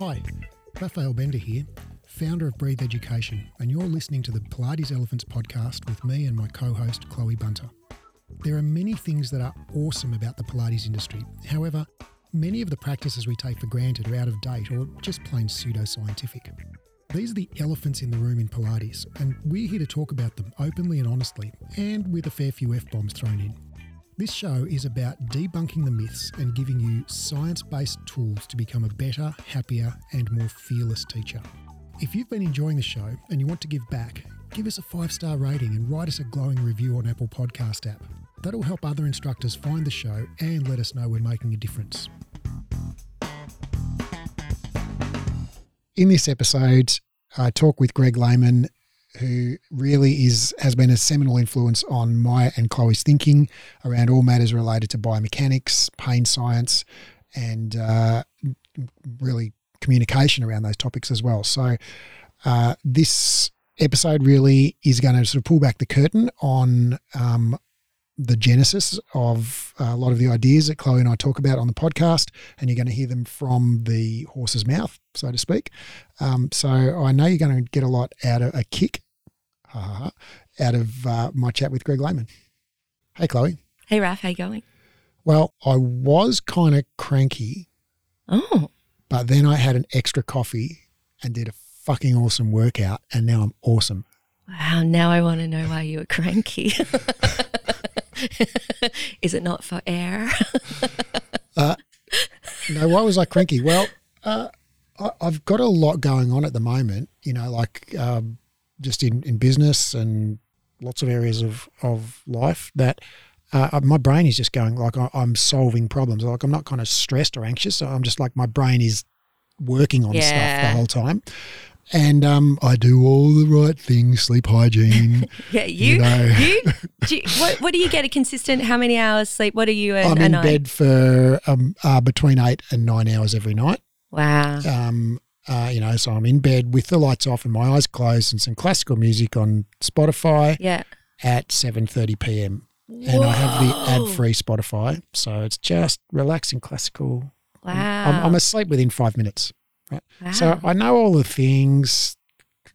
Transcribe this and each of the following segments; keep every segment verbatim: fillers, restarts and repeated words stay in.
Hi, Raphael Bender here, founder of Breathe Education, and you're listening to the Pilates Elephants podcast with me and my co-host Chloe Bunter. There are many things that are awesome about the Pilates industry. However, many of the practices we take for granted are out of date or just plain pseudoscientific. These are the elephants in the room in Pilates, and we're here to talk about them openly and honestly, and with a fair few F-bombs thrown in. This show is about debunking the myths and giving you science-based tools to become a better, happier, and more fearless teacher. If you've been enjoying the show and you want to give back, give us a five-star rating and write us a glowing review on Apple Podcast app. That'll help other instructors find the show and let us know we're making a difference. In this episode, I talk with Greg Lehman, who really is has been a seminal influence on my and Chloe's thinking around all matters related to biomechanics, pain science, and uh, really communication around those topics as well. So uh, this episode really is going to sort of pull back the curtain on um, the genesis of a lot of the ideas that Chloe and I talk about on the podcast, and you're going to hear them from the horse's mouth, so to speak. Um, so I know you're going to get a lot out of a kick Uh, out of uh, my chat with Greg Lehman. Hey, Chloe. Hey, Raph. How you going? Well, I was kind of cranky. Oh. But then I had an extra coffee and did a fucking awesome workout, and now I'm awesome. Wow. Now I want to know why you were cranky. Is it not for air? uh, no, why was I cranky? Well, uh, I, I've got a lot going on at the moment, you know, like um, – just in, in business and lots of areas of, of life that uh, my brain is just going like I, I'm solving problems. Like I'm not kind of stressed or anxious. So I'm just like my brain is working on yeah. stuff the whole time. And um, I do all the right things, sleep hygiene. yeah, you, you, know. you, do you what, what do you get a consistent, how many hours sleep? What are you a, I'm a in night? bed for um, uh, between eight and nine hours every night. Wow. Um. Uh, you know, so I'm in bed with the lights off and my eyes closed and some classical music on Spotify yeah. at seven thirty p.m. Whoa. And I have the ad-free Spotify. So it's just relaxing classical. Wow. I'm, I'm asleep within five minutes. Right? Wow. So I know all the things,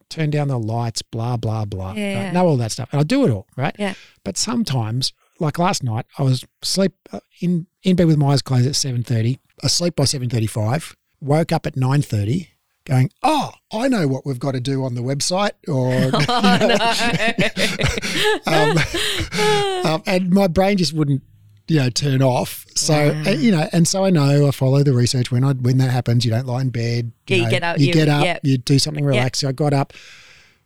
turn down the lights, blah, blah, blah. Yeah. Right? I know all that stuff. And I do it all, right? Yeah. But sometimes, like last night, I was asleep in, in bed with my eyes closed at seven thirty, asleep by seven thirty-five, woke up at nine thirty. Going, oh, I know what we've got to do on the website, or oh, no. um, um, and my brain just wouldn't, you know, turn off. So yeah. and, you know, and so I know I follow the research. When I when that happens, you don't lie in bed. You, yeah, know, you get up. You, you get up. Yep. You do something relaxing. Yep. I got up,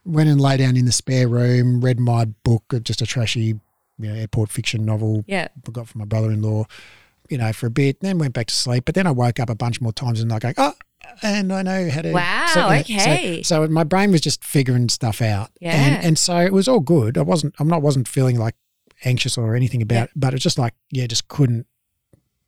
went and lay down in the spare room, read my book, just a trashy, you know, airport fiction novel. Yeah, I got from my brother-in-law. You know, for a bit, then went back to sleep. But then I woke up a bunch more times and I go, oh. And I know how to. Wow. Okay. So, so my brain was just figuring stuff out. Yeah. And, and so it was all good. I wasn't. I'm not. Wasn't feeling like anxious or anything about. Yeah. It, but it's just like yeah, just couldn't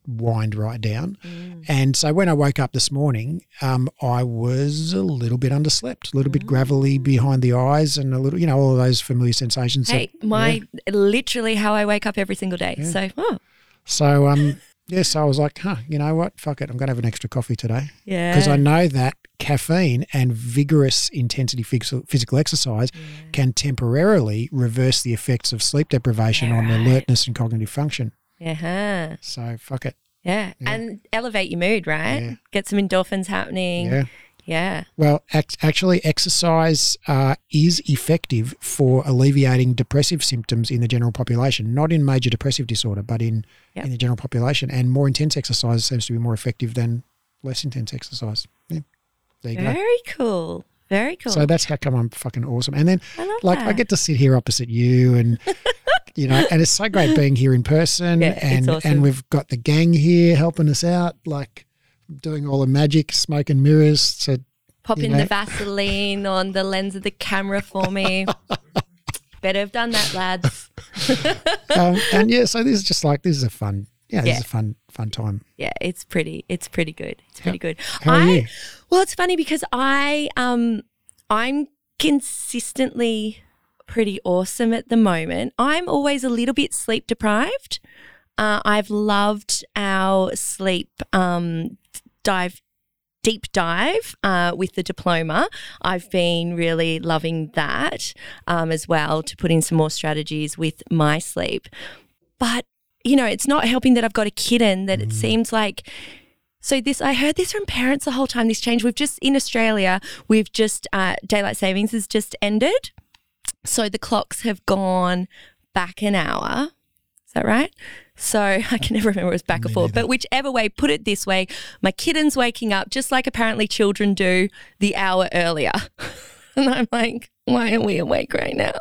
wind right down. Mm. And so when I woke up this morning, um, I was a little bit underslept, a little mm. bit gravelly behind the eyes, and a little, you know, all of those familiar sensations. Hey, that, my yeah. literally how I wake up every single day. Yeah. So. Oh. So um. Yeah, so I was like, huh, you know what? Fuck it. I'm going to have an extra coffee today. Yeah. Because I know that caffeine and vigorous intensity physical exercise yeah. can temporarily reverse the effects of sleep deprivation yeah, on right. alertness and cognitive function. Yeah. So fuck it. Yeah. yeah. And elevate your mood, right? Yeah. Get some endorphins happening. Yeah. Yeah. Well, act- actually exercise uh, is effective for alleviating depressive symptoms in the general population, not in major depressive disorder, but in, yep. in the general population. And more intense exercise seems to be more effective than less intense exercise. Yeah. There you Very go. Very cool. Very cool. So that's how come I'm fucking awesome. And then I like that. I get to sit here opposite you and you know, and it's so great being here in person yeah, and it's awesome. And we've got the gang here helping us out like doing all the magic, smoke and mirrors. So, popping the Vaseline on the lens of the camera for me. Better have done that, lads. um, and yeah, so this is just like, this is a fun, yeah, yeah. this is a fun, fun time. Yeah, it's pretty, it's pretty good. It's pretty good. How are I, you? Well, it's funny because I, um, I'm consistently pretty awesome at the moment. I'm always a little bit sleep deprived. Uh, I've loved our sleep um, dive deep dive uh, with the diploma. I've been really loving that um, as well, to put in some more strategies with my sleep. But, you know, it's not helping that I've got a kitten that mm. it seems like So this, I heard this from parents the whole time, this change. We've just, in Australia, we've just, uh, daylight savings has just ended. So the clocks have gone back an hour. Is that right? So I can never remember it was back or forth. But whichever way, put it this way, my kitten's waking up, just like apparently children do, the hour earlier. And I'm like, why are we awake right now?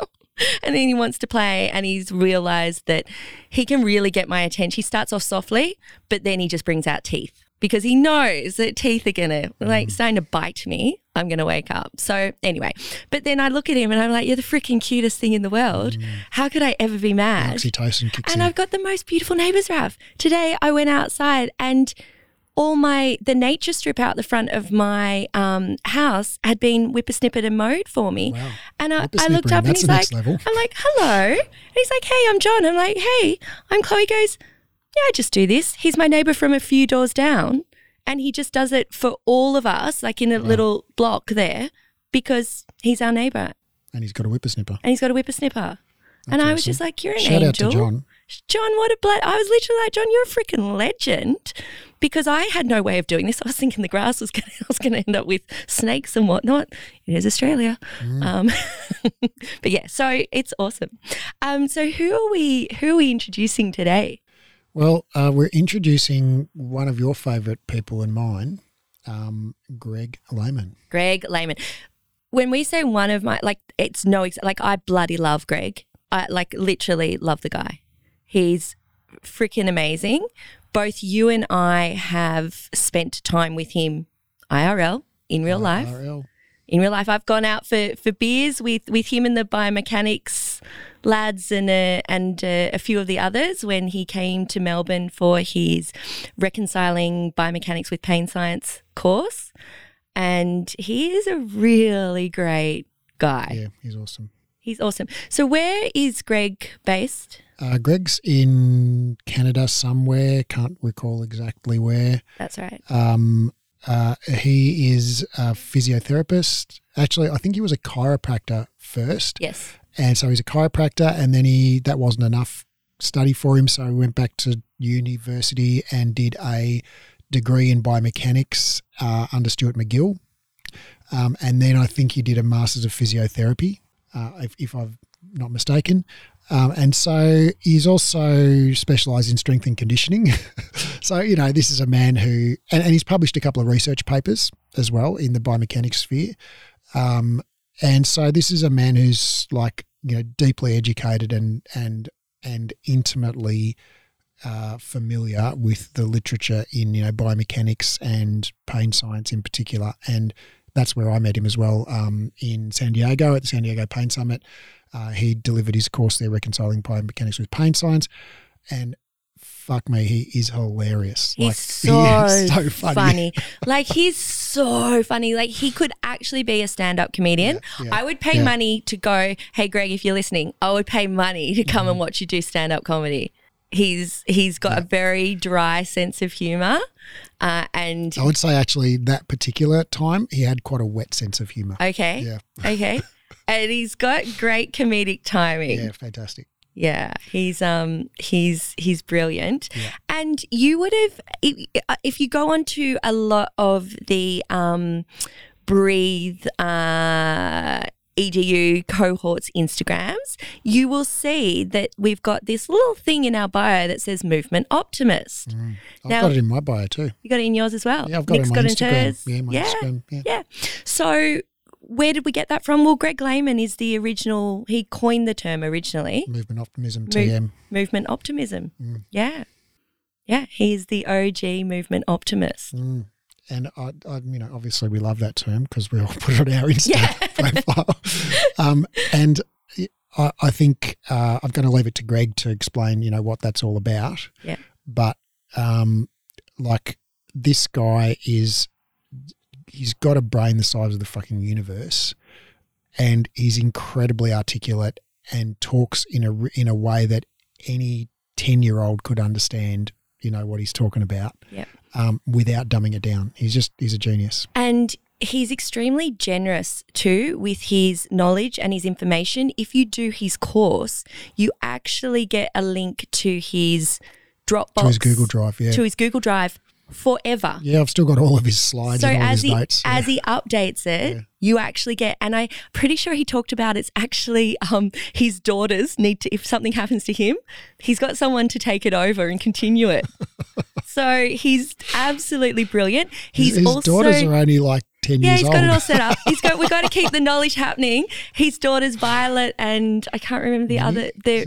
And then he wants to play, and he's realised that he can really get my attention. He starts off softly, but then he just brings out teeth. Because he knows that teeth are going to, like, starting to bite me, I'm going to wake up. So anyway, but then I look at him and I'm like, you're the freaking cutest thing in the world. Mm. How could I ever be mad? Oxytocin kicks in. I've got the most beautiful neighbours, Raph. Today I went outside and all my, the nature strip out the front of my um, house had been whippersnippered and mowed for me. Wow. And I, I looked up and he's like, level. I'm like, hello. And he's like, hey, I'm John. I'm like, hey, I'm Chloe. He goes, yeah, I just do this. He's my neighbour from a few doors down, and he just does it for all of us, like in a wow. little block there, because he's our neighbour. And he's got a whippersnipper. And he's got a whippersnipper. That's and I awesome. was just like, you're an Shout angel. Shout out to John. John, what a blood. I was literally like, John, you're a freaking legend, because I had no way of doing this. I was thinking the grass was going to end up with snakes and whatnot. It is Australia. Mm. Um, but yeah, so it's awesome. Um, so who are we? Who are we introducing today? Well, uh, we're introducing one of your favourite people and mine, um, Greg Lehman. Greg Lehman. When we say one of my, like, it's no, like, I bloody love Greg. I, like, literally love the guy. He's freaking amazing. Both you and I have spent time with him I R L, in real life. I R L. In real life, I've gone out for, for beers with, with him and the biomechanics lads and, a, and a, a few of the others when he came to Melbourne for his Reconciling Biomechanics with Pain Science course. And he is a really great guy. Yeah, he's awesome. He's awesome. So where is Greg based? Uh, Greg's in Canada somewhere. Can't recall exactly where. That's right. Um Uh, he is a physiotherapist. Actually, I think he was a chiropractor first. Yes. And so he's a chiropractor, and then he that wasn't enough study for him, so he went back to university and did a degree in biomechanics uh, under Stuart McGill. Um, and then I think he did a Masters of Physiotherapy, uh, if, if I'm not mistaken. Um, and so he's also specialised in strength and conditioning. So, you know, this is a man who – and he's published a couple of research papers as well in the biomechanics sphere. Um, and so this is a man who's, like, you know, deeply educated and and and intimately uh, familiar with the literature in, you know, biomechanics and pain science in particular. And that's where I met him as well, um, in San Diego at the San Diego Pain Summit. Uh, he delivered his course there, Reconciling Biomechanics with Pain Science, and fuck me, he is hilarious. He's like, so, he is so funny. funny. Like, he's so funny. Like, he could actually be a stand-up comedian. Yeah, yeah, I would pay yeah. money to go, hey, Greg, if you're listening, I would pay money to come mm-hmm. and watch you do stand-up comedy. He's He's got yeah. a very dry sense of humour. Uh, and I would say actually that particular time he had quite a wet sense of humour. Okay. Yeah. Okay. And he's got great comedic timing. Yeah, fantastic. Yeah, he's um he's he's brilliant. Yeah. And you would have if you go on to a lot of the um Breathe uh E D U cohorts Instagrams, you will see that we've got this little thing in our bio that says Movement Optimist. Mm. I've now, got it in my bio too. You got it in yours as well. Yeah, I've got Nick's it in my Instagram. Yeah, my yeah, Instagram. Yeah. yeah. So where did we get that from? Well, Greg Lehman is the original, he coined the term originally. Movement Optimism, T M. Mo- movement Optimism, mm. yeah. Yeah, he's the O G Movement Optimist. Mm. And, I, I, you know, obviously we love that term because we all put it on our Insta yeah. profile. um, and I, I think uh, I'm going to leave it to Greg to explain, you know, what that's all about. Yeah. But, um, like, this guy is – he's got a brain the size of the fucking universe, and he's incredibly articulate and talks in a in a way that any ten-year-old could understand, you know, what he's talking about. Yeah. um, without dumbing it down. He's just, he's a genius. And he's extremely generous too with his knowledge and his information. If you do his course, you actually get a link to his Dropbox. To his Google Drive, yeah. To his Google Drive forever. Yeah, I've still got all of his slides so and all as his he, notes. So as he updates it, yeah. you actually get – and I'm pretty sure he talked about it's actually um, his daughters need to – if something happens to him, he's got someone to take it over and continue it. So he's absolutely brilliant. He's his also, daughters are only like ten yeah, years old. Yeah, he's got it all set up. He's got. We've got to keep the knowledge happening. His daughters, Violet, and I can't remember the yeah, other. They're,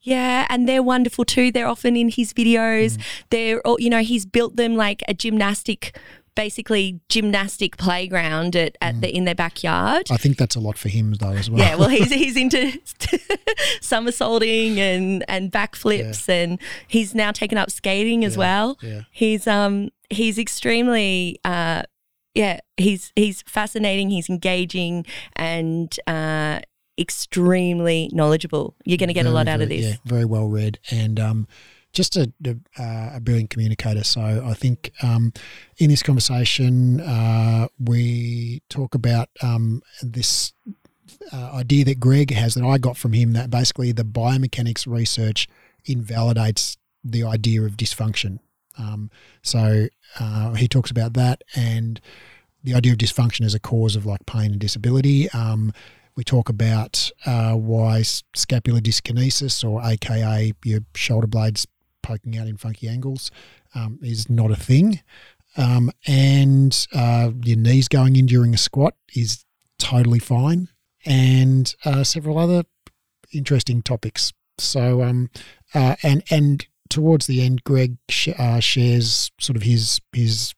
yeah, and they're wonderful too. They're often in his videos. Mm. They're all, you know, he's built them like a gymnastic, basically gymnastic playground at, at mm. the in their backyard. I think that's a lot for him though as well. Yeah, well he's he's into somersaulting and and backflips, yeah. and he's now taken up skating as yeah. well. Yeah. He's um he's extremely uh yeah, he's he's fascinating, he's engaging, and uh extremely knowledgeable. You're going to get very, a lot out very, of this. Yeah, very well read and um, just a, a, a brilliant communicator. So I think um, in this conversation uh, we talk about um, this uh, idea that Greg has that I got from him, that basically the biomechanics research invalidates the idea of dysfunction. Um, so uh, he talks about that and the idea of dysfunction as a cause of like pain and disability. Um, We talk about uh, why scapular dyskinesis, or A K A your shoulder blades poking out in funky angles, um, is not a thing. Um, and uh, your knees going in during a squat is totally fine. And uh, several other interesting topics. So, um, uh, and and towards the end, Greg sh- uh, shares sort of his his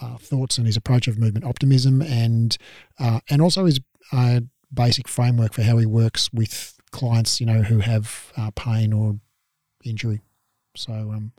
uh, thoughts and his approach of movement optimism, and uh, and also his uh, basic framework for how he works with clients, you know, who have uh, pain or injury. So um,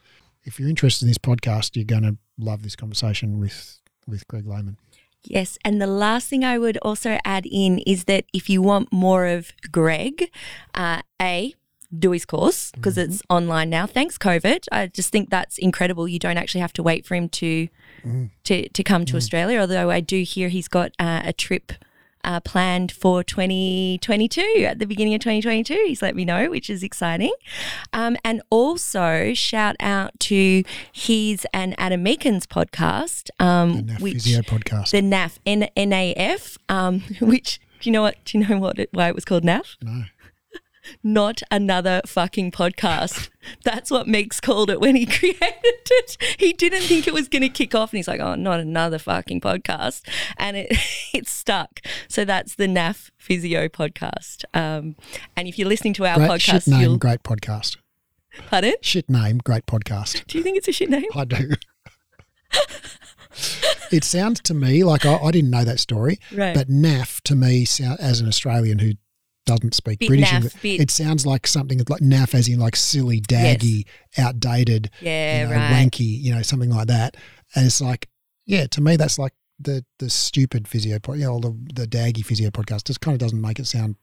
if you're interested in this podcast, you're going to love this conversation with, with Greg Lehman. Yes, and the last thing I would also add in is that if you want more of Greg, uh, A, do his course because mm-hmm. it's online now. Thanks, COVID. I just think that's incredible. You don't actually have to wait for him to mm. to, to come to mm. Australia, although I do hear he's got uh, a trip Uh, planned for twenty twenty-two, at the beginning of twenty twenty-two. He's let me know, which is exciting. Um, and also shout out to his and Adam Meakin's podcast. Um, the N A F which, Physio podcast. The N A F, N A F, um, which, do you know what, do you know what it, why it was called N A F? No. Not another fucking podcast. That's what Meeks called it when he created it. He didn't think it was going to kick off and he's like, oh, not another fucking podcast. And it it stuck. So that's the N A F Physio podcast. Um, and if you're listening to our great podcast. Shit name, great podcast. Pardon? Shit name, great podcast. Do you think it's a shit name? I do. It sounds to me like I, I didn't know that story. Right. But N A F to me, as an Australian who doesn't speak bit British naff, English. It sounds like something like naff as in like silly, daggy, yes. outdated, yeah, you know, right. wanky, you know, something like that. And it's like, yeah, to me that's like the the stupid physio podcast, you know, the, the daggy physio podcast. Just kind of doesn't make it sound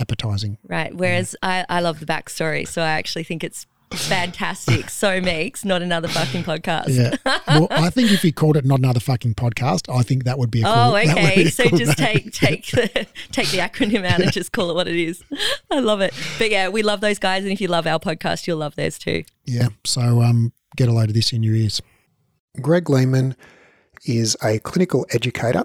appetizing. Right, whereas you know. I, I love the backstory, so I actually think it's fantastic. So Meeks, not another fucking podcast. Yeah. Well, I think if you called it not another fucking podcast, I think that would be a cool. Oh, okay. A so cool just name. take take the take the acronym out yeah. and just call it what it is. I love it. But yeah, we love those guys, and if you love our podcast, you'll love theirs too. Yeah. So um, get a load of this in your ears. Greg Lehman is a clinical educator,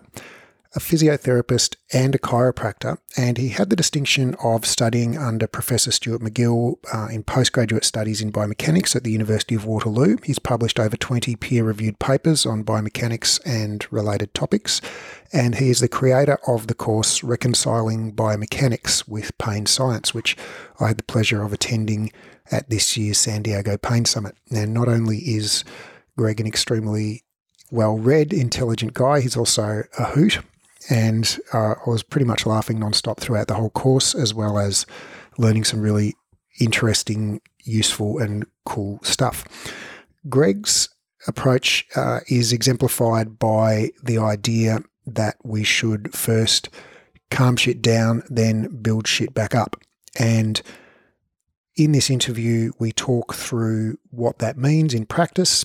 a physiotherapist and a chiropractor, and he had the distinction of studying under Professor Stuart McGill uh, in postgraduate studies in biomechanics at the University of Waterloo. He's published over twenty peer-reviewed papers on biomechanics and related topics, and he is the creator of the course Reconciling Biomechanics with Pain Science, which I had the pleasure of attending at this year's San Diego Pain Summit. And not only is Greg an extremely well-read, intelligent guy, he's also a hoot. And uh, I was pretty much laughing nonstop throughout the whole course, as well as learning some really interesting, useful and cool stuff. Greg's approach uh, is exemplified by the idea that we should first calm shit down, then build shit back up. And in this interview, we talk through what that means in practice.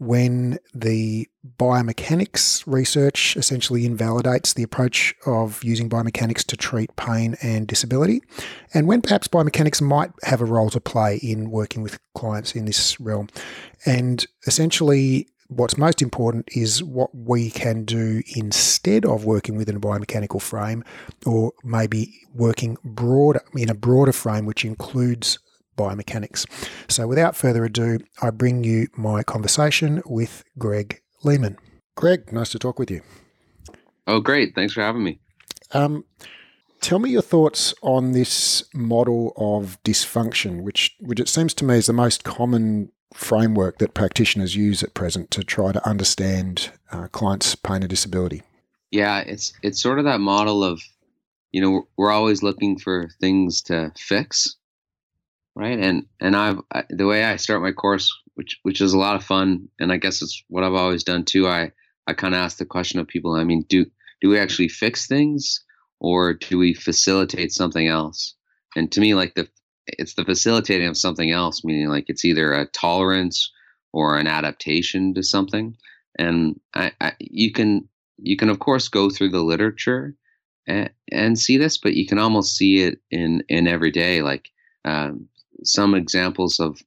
when the biomechanics research essentially invalidates the approach of using biomechanics to treat pain and disability, and when perhaps biomechanics might have a role to play in working with clients in this realm. And essentially, what's most important is what we can do instead of working within a biomechanical frame, or maybe working broader in a broader frame, which includes biomechanics. So without further ado, I bring you my conversation with Greg Lehman. Greg, nice to talk with you. Oh, great. Thanks for having me. Um, tell me your thoughts on this model of dysfunction, which, which it seems to me is the most common framework that practitioners use at present to try to understand uh, clients' pain and disability. Yeah, it's it's sort of that model of, you know, we're always looking for things to fix, right? And and I've I, the way I start my course, which which is a lot of fun, and I guess it's what I've always done too. I I kind of ask the question of people. I mean, do do we actually fix things, or do we facilitate something else? And to me, like the it's the facilitating of something else, meaning like it's either a tolerance or an adaptation to something. And I, I, you can, you can of course go through the literature and, and see this, but you can almost see it in, in every day. Like, um, some examples of,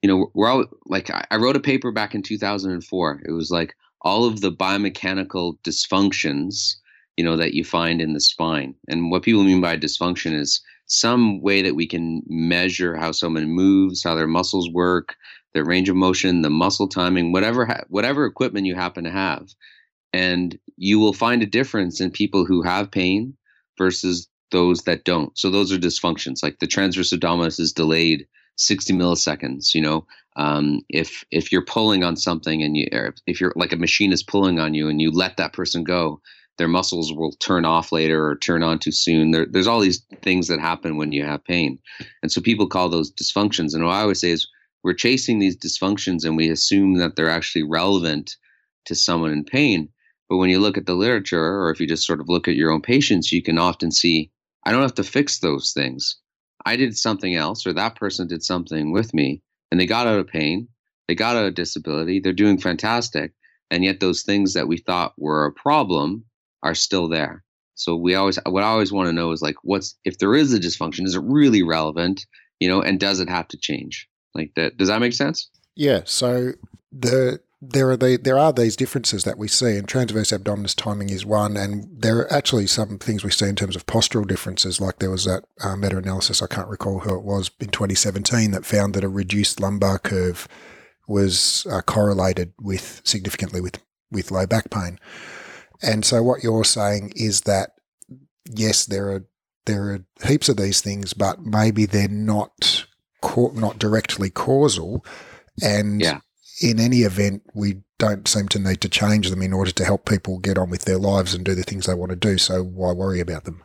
you know, we're all like, I, I wrote a paper back in two thousand four. It was like all of the biomechanical dysfunctions, you know, that you find in the spine. And what people mean by dysfunction is some way that we can measure how someone moves, how their muscles work, their range of motion, the muscle timing, whatever ha- whatever equipment you happen to have. And you will find a difference in people who have pain versus those that don't. So those are dysfunctions. Like the transverse abdominis is delayed sixty milliseconds, you know. Um, if if you're pulling on something and you, if you're like a machine is pulling on you and you let that person go, their muscles will turn off later or turn on too soon. There, there's all these things that happen when you have pain. And so people call those dysfunctions. And what I always say is we're chasing these dysfunctions and we assume that they're actually relevant to someone in pain. But when you look at the literature, or if you just sort of look at your own patients, you can often see, I don't have to fix those things. I did something else, or that person did something with me, and they got out of pain, they got out of disability, they're doing fantastic. And yet those things that we thought were a problem are still there. So we always, what I always want to know is like, what's, if there is a dysfunction, is it really relevant, you know, and does it have to change? Like that, does that make sense? Yeah. So the, there are the, there are these differences that we see, and transverse abdominis timing is one. And there are actually some things we see in terms of postural differences. Like there was that uh, meta-analysis, I can't recall who it was, in twenty seventeen that found that a reduced lumbar curve was uh, correlated with significantly with, with low back pain. And so what you're saying is that, yes, there are there are heaps of these things, but maybe they're not ca- not directly causal. And yeah. In any event, we don't seem to need to change them in order to help people get on with their lives and do the things they want to do. So why worry about them?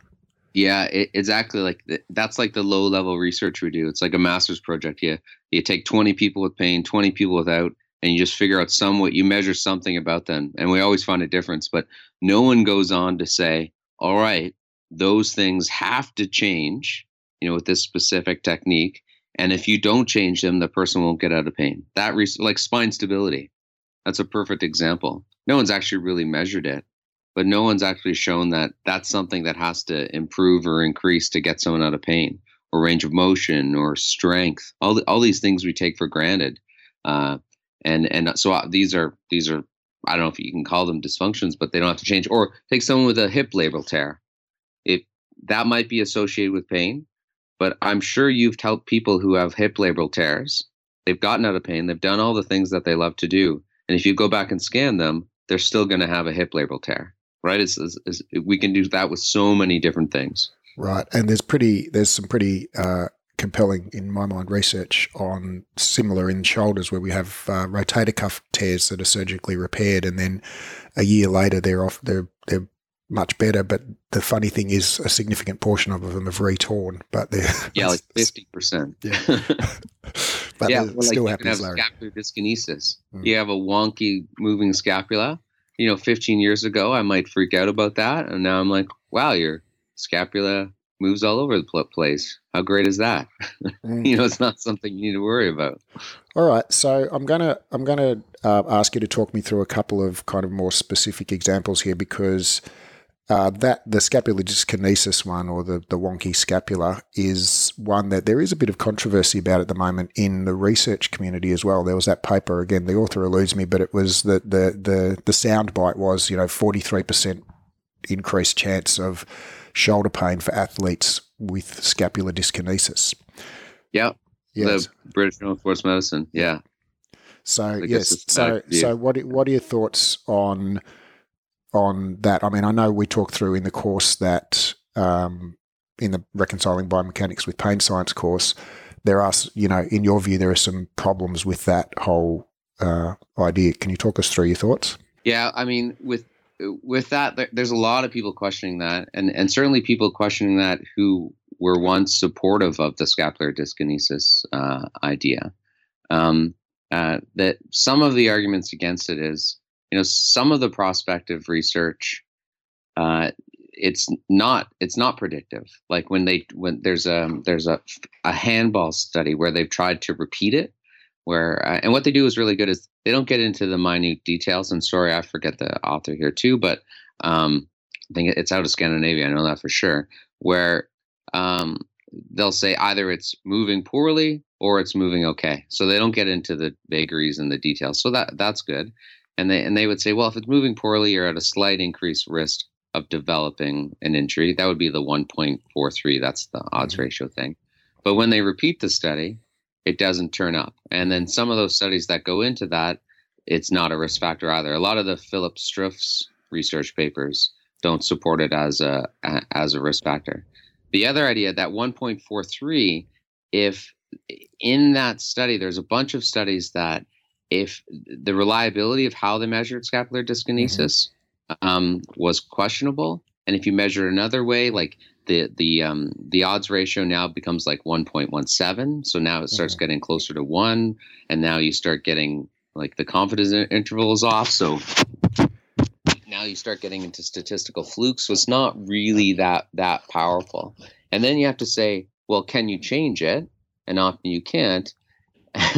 Yeah, it, exactly. Like the, that's like the low-level research we do. It's like a master's project. You, you take twenty people with pain, twenty people without, and you just figure out somewhat, you measure something about them. And we always find a difference, but no one goes on to say, all right, those things have to change, you know, with this specific technique. And if you don't change them, the person won't get out of pain. That re- like spine stability, that's a perfect example. No one's actually really measured it, but no one's actually shown that that's something that has to improve or increase to get someone out of pain, or range of motion, or strength, all the, all these things we take for granted. Uh, And and so these are, these are, I don't know if you can call them dysfunctions, but they don't have to change. Or take someone with a hip labral tear. It, that might be associated with pain, but I'm sure you've helped people who have hip labral tears. They've gotten out of pain. They've done all the things that they love to do. And if you go back and scan them, they're still going to have a hip labral tear, right? It's, it's, it's, we can do that with so many different things. Right. And there's pretty, there's some pretty... Uh compelling, in my mind, research on similar in shoulders where we have uh, rotator cuff tears that are surgically repaired, and then a year later they're off, they're they're much better. But the funny thing is, a significant portion of them have retorn, but they're yeah, like fifty percent. Yeah, but yeah, well, still like happens. You can have scapular dyskinesis. Mm. You have a wonky moving scapula. You know, fifteen years ago, I might freak out about that, and now I'm like, wow, your scapula moves all over the place. How great is that? Mm. You know, it's not something you need to worry about. All right, so I'm gonna I'm gonna uh, ask you to talk me through a couple of kind of more specific examples here, because uh, that the scapular dyskinesis one, or the the wonky scapula, is one that there is a bit of controversy about at the moment in the research community as well. There was that paper, again, the author eludes me, but it was the the the the soundbite was, you know, forty-three percent increased chance of shoulder pain for athletes with scapular dyskinesis. Yeah. Yes. The British Journal of Sports Medicine, yeah. So yes, so view. so what what are your thoughts on on that? I mean, I know we talked through in the course that um, in the Reconciling Biomechanics with Pain Science course, there are, you know, in your view, there are some problems with that whole uh, idea. Can you talk us through your thoughts? Yeah, I mean, with with that, there, there's a lot of people questioning that, and and certainly people questioning that who were once supportive of the scapular dyskinesis uh, idea. Um, uh, that some of the arguments against it is, you know, some of the prospective research, uh, it's not it's not predictive. Like when they when there's a there's a a handball study where they've tried to repeat it, where uh, and what they do is really good is they don't get into the minute details. And sorry, I forget the author here too, but um, I think it's out of Scandinavia. I know that for sure. Where Um, they'll say either it's moving poorly or it's moving okay. So they don't get into the vagaries and the details. So that that's good. And they and they would say, well, if it's moving poorly, you're at a slight increased risk of developing an injury. That would be the one point four three. That's the odds mm-hmm. ratio thing. But when they repeat the study, it doesn't turn up. And then some of those studies that go into that, it's not a risk factor either. A lot of the Philip Striff's research papers don't support it as a, a as a risk factor. The other idea, that one point four three, if in that study, there's a bunch of studies that if the reliability of how they measured scapular dyskinesis mm-hmm. um, was questionable, and if you measure it another way, like the the um, the odds ratio now becomes like one point one seven, so now it starts mm-hmm. getting closer to one, and now you start getting like the confidence interval is off, so now you start getting into statistical flukes, so it's not really that that powerful. And then you have to say, well, can you change it? And often you can't,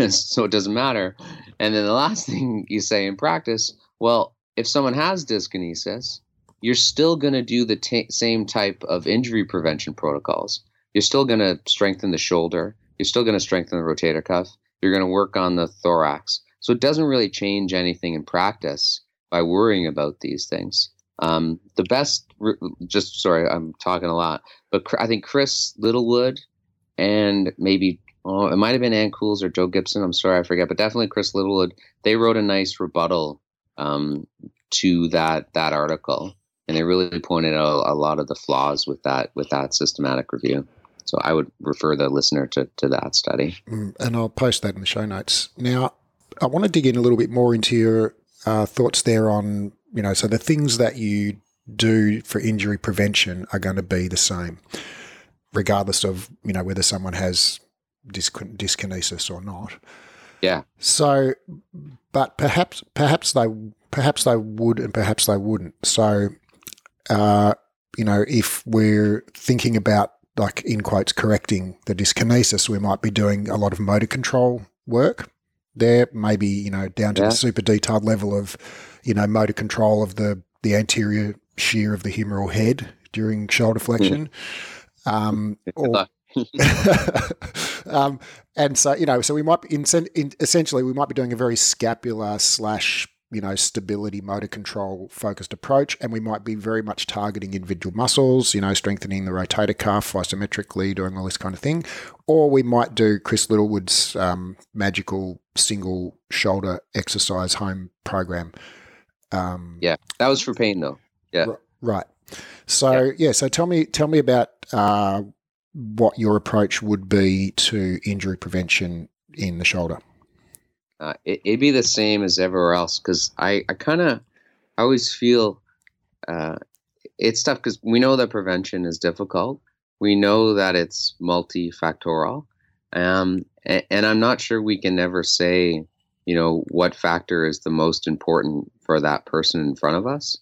so it doesn't matter. And then the last thing you say in practice, well, if someone has dyskinesis, you're still going to do the t- same type of injury prevention protocols. You're still going to strengthen the shoulder. You're still going to strengthen the rotator cuff. You're going to work on the thorax. So it doesn't really change anything in practice by worrying about these things. Um, the best, just sorry, I'm talking a lot, but I think Chris Littlewood and maybe, oh, it might've been Ann Cools or Joe Gibson, I'm sorry, I forget, but definitely Chris Littlewood, they wrote a nice rebuttal um, to that that article. And they really pointed out a lot of the flaws with that with that systematic review. So I would refer the listener to, to that study. And I'll post that in the show notes. Now, I want to dig in a little bit more into your Uh, thoughts there on, you know, so the things that you do for injury prevention are going to be the same, regardless of, you know, whether someone has dysk- dyskinesis or not. Yeah. So, but perhaps, perhaps they, perhaps they would, and perhaps they wouldn't. So, uh, you know, if we're thinking about, like, in quotes, correcting the dyskinesis, we might be doing a lot of motor control work. There maybe, you know, down to yeah. the super detailed level of, you know, motor control of the, the anterior shear of the humeral head during shoulder flexion. Mm. Um, or, um, and so, you know, so we might, in, in, essentially we might be doing a very scapular slash, you know, stability motor control focused approach. And we might be very much targeting individual muscles, you know, strengthening the rotator cuff isometrically, doing all this kind of thing. Or we might do Chris Littlewood's um, magical single shoulder exercise home program. Um, yeah. That was for pain though. Yeah. R- right. So yeah. yeah. So tell me, tell me about uh, what your approach would be to injury prevention in the shoulder. Uh, it, it'd be the same as everywhere else, because I, I kind of I always feel uh, it's tough, because we know that prevention is difficult. We know that it's multifactorial. Um, and, and I'm not sure we can ever say, you know, what factor is the most important for that person in front of us.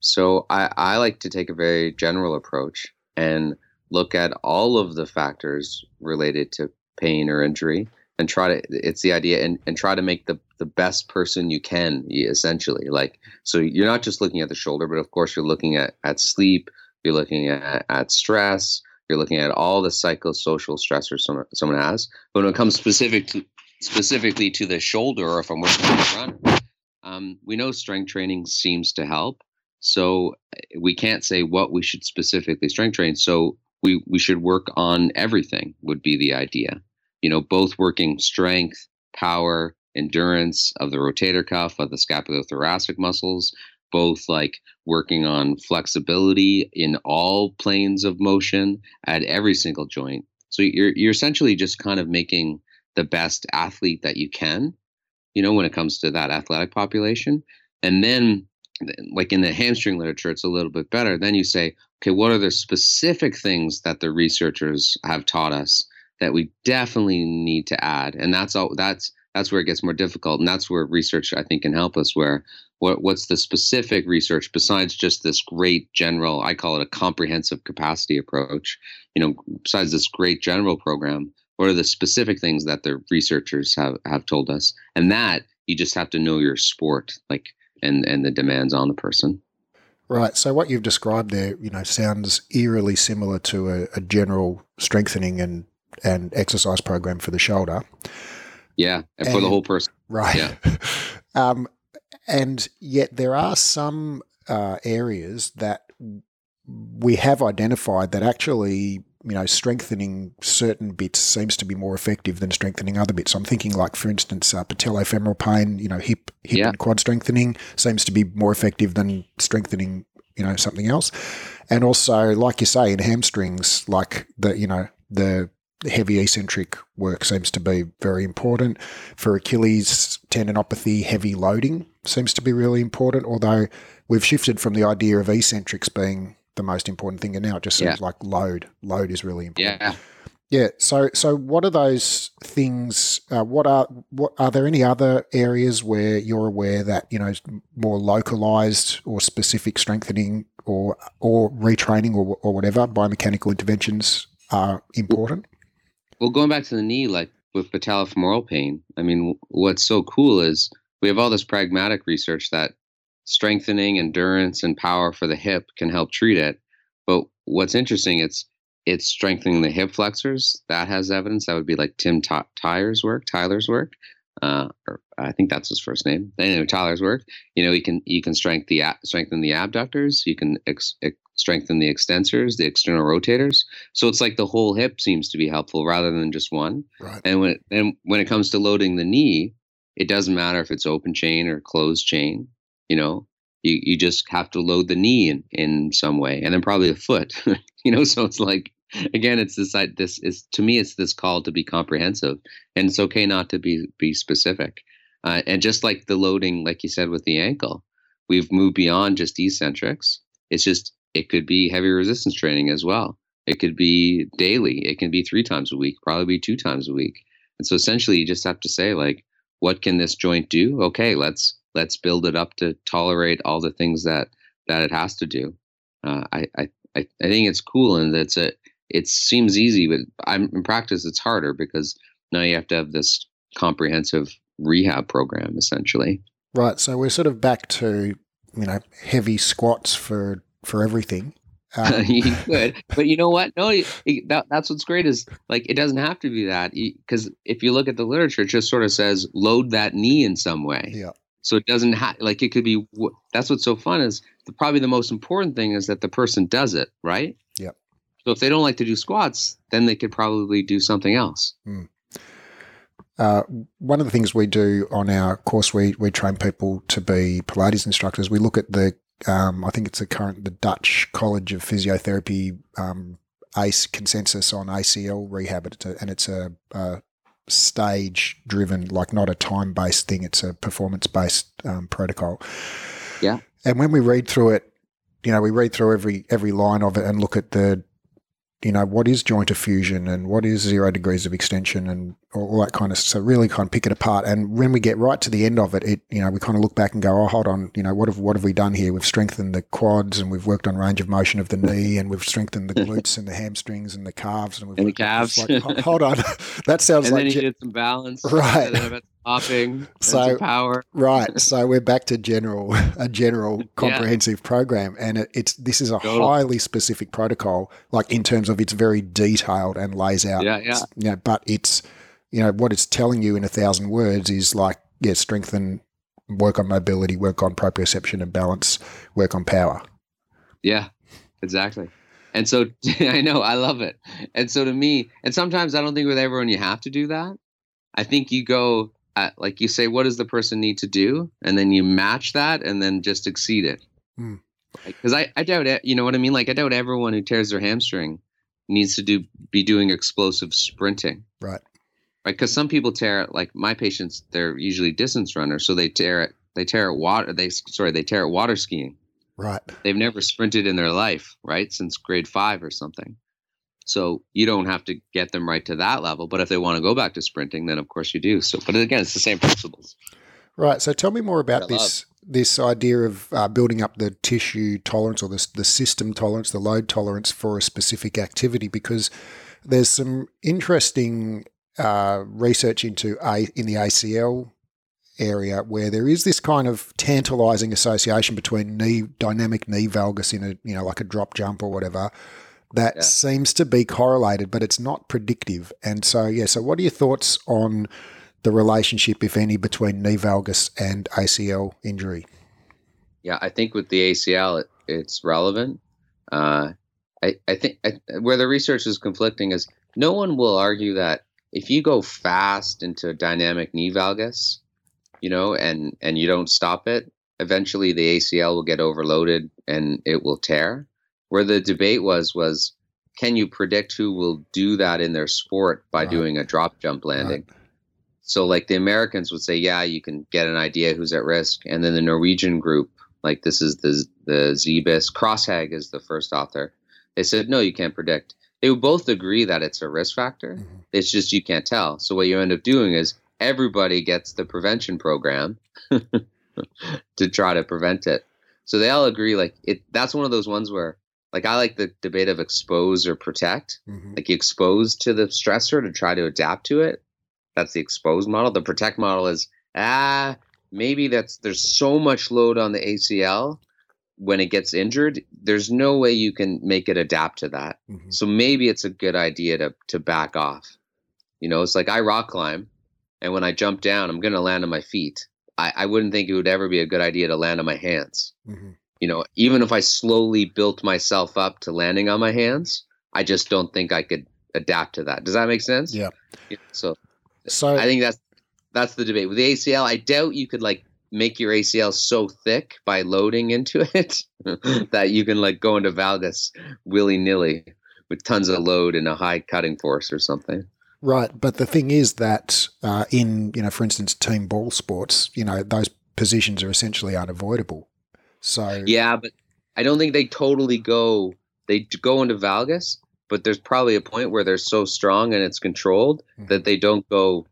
So I, I like to take a very general approach and look at all of the factors related to pain or injury and try to, it's the idea, and, and try to make the, the best person you can, essentially. Like, so you're not just looking at the shoulder, but of course you're looking at, at sleep, you're looking at, at stress, you're looking at all the psychosocial stressors someone, someone has. But when it comes specific to, specifically to the shoulder, or if I'm working on the runner, um, we know strength training seems to help. So we can't say what we should specifically strength train. So we, we should work on everything would be the idea. You know, both working strength, power, endurance of the rotator cuff, of the scapulothoracic muscles, both like working on flexibility in all planes of motion at every single joint. So you're you're essentially just kind of making the best athlete that you can, you know, when it comes to that athletic population. And then, like in the hamstring literature, it's a little bit better. Then you say, okay, what are the specific things that the researchers have taught us that we definitely need to add? And that's all. That's that's where it gets more difficult, and that's where research, I think, can help us. Where what what's the specific research besides just this great general? I call it a comprehensive capacity approach. You know, besides this great general program, what are the specific things that the researchers have have told us? And that you just have to know your sport, like. And, and the demands on the person. Right. So what you've described there, you know, sounds eerily similar to a, a general strengthening and, and exercise program for the shoulder. Yeah. And, and for the whole person. Right. Yeah. um, and yet there are some uh, areas that we have identified that actually, you know, strengthening certain bits seems to be more effective than strengthening other bits. I'm thinking, like, for instance, uh, patellofemoral pain, you know, hip hip yeah. and quad strengthening seems to be more effective than strengthening, you know, something else. And also, like you say, in hamstrings, like the, you know, the heavy eccentric work seems to be very important. For Achilles tendinopathy, heavy loading seems to be really important, although we've shifted from the idea of eccentrics being the most important thing, and now it just seems yeah. like load. Load is really important. Yeah, yeah. So, so what are those things? Uh, what are what are there any other areas where you're aware that, you know, more localized or specific strengthening or or retraining or or whatever biomechanical interventions are important? Well, going back to the knee, like with patellofemoral pain, I mean, what's so cool is we have all this pragmatic research that strengthening, endurance, and power for the hip can help treat it. But what's interesting, it's it's strengthening the hip flexors. That has evidence. That would be like Tim T- Tyler's work, Tyler's work. Uh, or I think that's his first name. Anyway, Tyler's work. You know, you can you can strengthen the strengthen the abductors. You can ex- ex- strengthen the extensors, the external rotators. So it's like the whole hip seems to be helpful rather than just one. Right. And when it, and when it comes to loading the knee, it doesn't matter if it's open chain or closed chain. You know, you, you just have to load the knee in, in some way, and then probably the foot, you know, so it's like, again, it's this, this is, to me, it's this call to be comprehensive, and it's okay not to be, be specific. Uh, and just like the loading, like you said, with the ankle, we've moved beyond just eccentrics. It's just, it could be heavy resistance training as well. It could be daily. It can be three times a week, probably be two times a week. And so essentially you just have to say, like, what can this joint do? Okay, let's, Let's build it up to tolerate all the things that, that it has to do. Uh, I, I I think it's cool, and that's a it seems easy, but I'm, in practice it's harder because now you have to have this comprehensive rehab program essentially. Right. So we're sort of back to, you know, heavy squats for for everything. Um. You could, but you know what? No, that, that's what's great is, like, it doesn't have to be that, because if you look at the literature, it just sort of says load that knee in some way. Yeah. So it doesn't have, like, it could be, that's what's so fun is the, probably the most important thing is that the person does it, right? Yeah. So if they don't like to do squats, then they could probably do something else. Mm. Uh, one of the things we do on our course, we, we train people to be Pilates instructors. We look at the, um, I think it's the current, the Dutch College of Physiotherapy um, A C E consensus on A C L rehab, and it's a, and it's a uh, stage driven, like not a time based thing. It's a performance based um, protocol. Yeah. And when we read through it, you know, we read through every every line of it and look at the you know, what is joint effusion and what is zero degrees of extension and all that kind of stuff. So really kind of pick it apart. And when we get right to the end of it, it, you know, we kind of look back and go, oh, hold on, you know, what have, what have we done here? We've strengthened the quads and we've worked on range of motion of the knee and we've strengthened the glutes and the hamstrings and the calves. And, we've and the calves. Like, hold on. That sounds and like- And then you ge- did some balance. Right. And then about popping. So power. Right. So we're back to general, a general comprehensive yeah. program. And it, it's, this is a Total. highly specific protocol, like in terms of it's very detailed and lays out, yeah, yeah. You know, but it's, you know, what it's telling you in a thousand words is like, yeah, strengthen, work on mobility, work on proprioception and balance, work on power. Yeah, exactly. And so I know, I love it. And so to me, and sometimes I don't think with everyone you have to do that. I think you go at, like you say, what does the person need to do? And then you match that and then just exceed it. Mm. Because I, I doubt it, you know what I mean? Like I doubt everyone who tears their hamstring needs to do be doing explosive sprinting. Right. Right. Because some people tear it, like my patients, they're usually distance runners. So they tear it, they tear it water, they, sorry, they tear it water skiing. Right. They've never sprinted in their life, right? Since grade five or something. So you don't have to get them right to that level. But if they want to go back to sprinting, then of course you do. So, but again, it's the same principles. Right. So tell me more about this. This idea of uh, building up the tissue tolerance or the, the system tolerance, the load tolerance for a specific activity, because there's some interesting uh, research into a, in the A C L area where there is this kind of tantalizing association between knee dynamic knee valgus in a, you know, like a drop jump or whatever that yeah. seems to be correlated, but it's not predictive. And so, yeah, so what are your thoughts on the relationship, if any, between knee valgus and A C L injury? Yeah, I think with the A C L, it, it's relevant. Uh, I, I think I, where the research is conflicting is no one will argue that if you go fast into dynamic knee valgus, you know, and, and you don't stop it, eventually the A C L will get overloaded and it will tear. Where the debate was, was can you predict who will do that in their sport by right. doing a drop jump landing? Right. So like the Americans would say, yeah, you can get an idea who's at risk. And then the Norwegian group, like this is the the Zebis, Krosshaug is the first author. They said, no, you can't predict. They would both agree that it's a risk factor. Mm-hmm. It's just you can't tell. So what you end up doing is everybody gets the prevention program to try to prevent it. So they all agree like it. That's one of those ones where like I like the debate of expose or protect. Mm-hmm. Like you expose to the stressor to try to adapt to it. That's the expose model. The protect model is, ah, maybe that's there's so much load on the A C L when it gets injured, there's no way you can make it adapt to that. Mm-hmm. So maybe it's a good idea to to back off. You know, it's like I rock climb, and when I jump down, I'm going to land on my feet. I, I wouldn't think it would ever be a good idea to land on my hands. Mm-hmm. You know, even if I slowly built myself up to landing on my hands, I just don't think I could adapt to that. Does that make sense? Yeah. yeah so. So I think that's that's the debate with the A C L. I doubt you could like make your A C L so thick by loading into it that you can like go into valgus willy nilly with tons of load and a high cutting force or something. Right, but the thing is that uh, in you know, for instance, team ball sports, you know, those positions are essentially unavoidable. So yeah, but I don't think they totally go. They go into valgus. But there's probably a point where they're so strong and it's controlled mm-hmm. that they don't go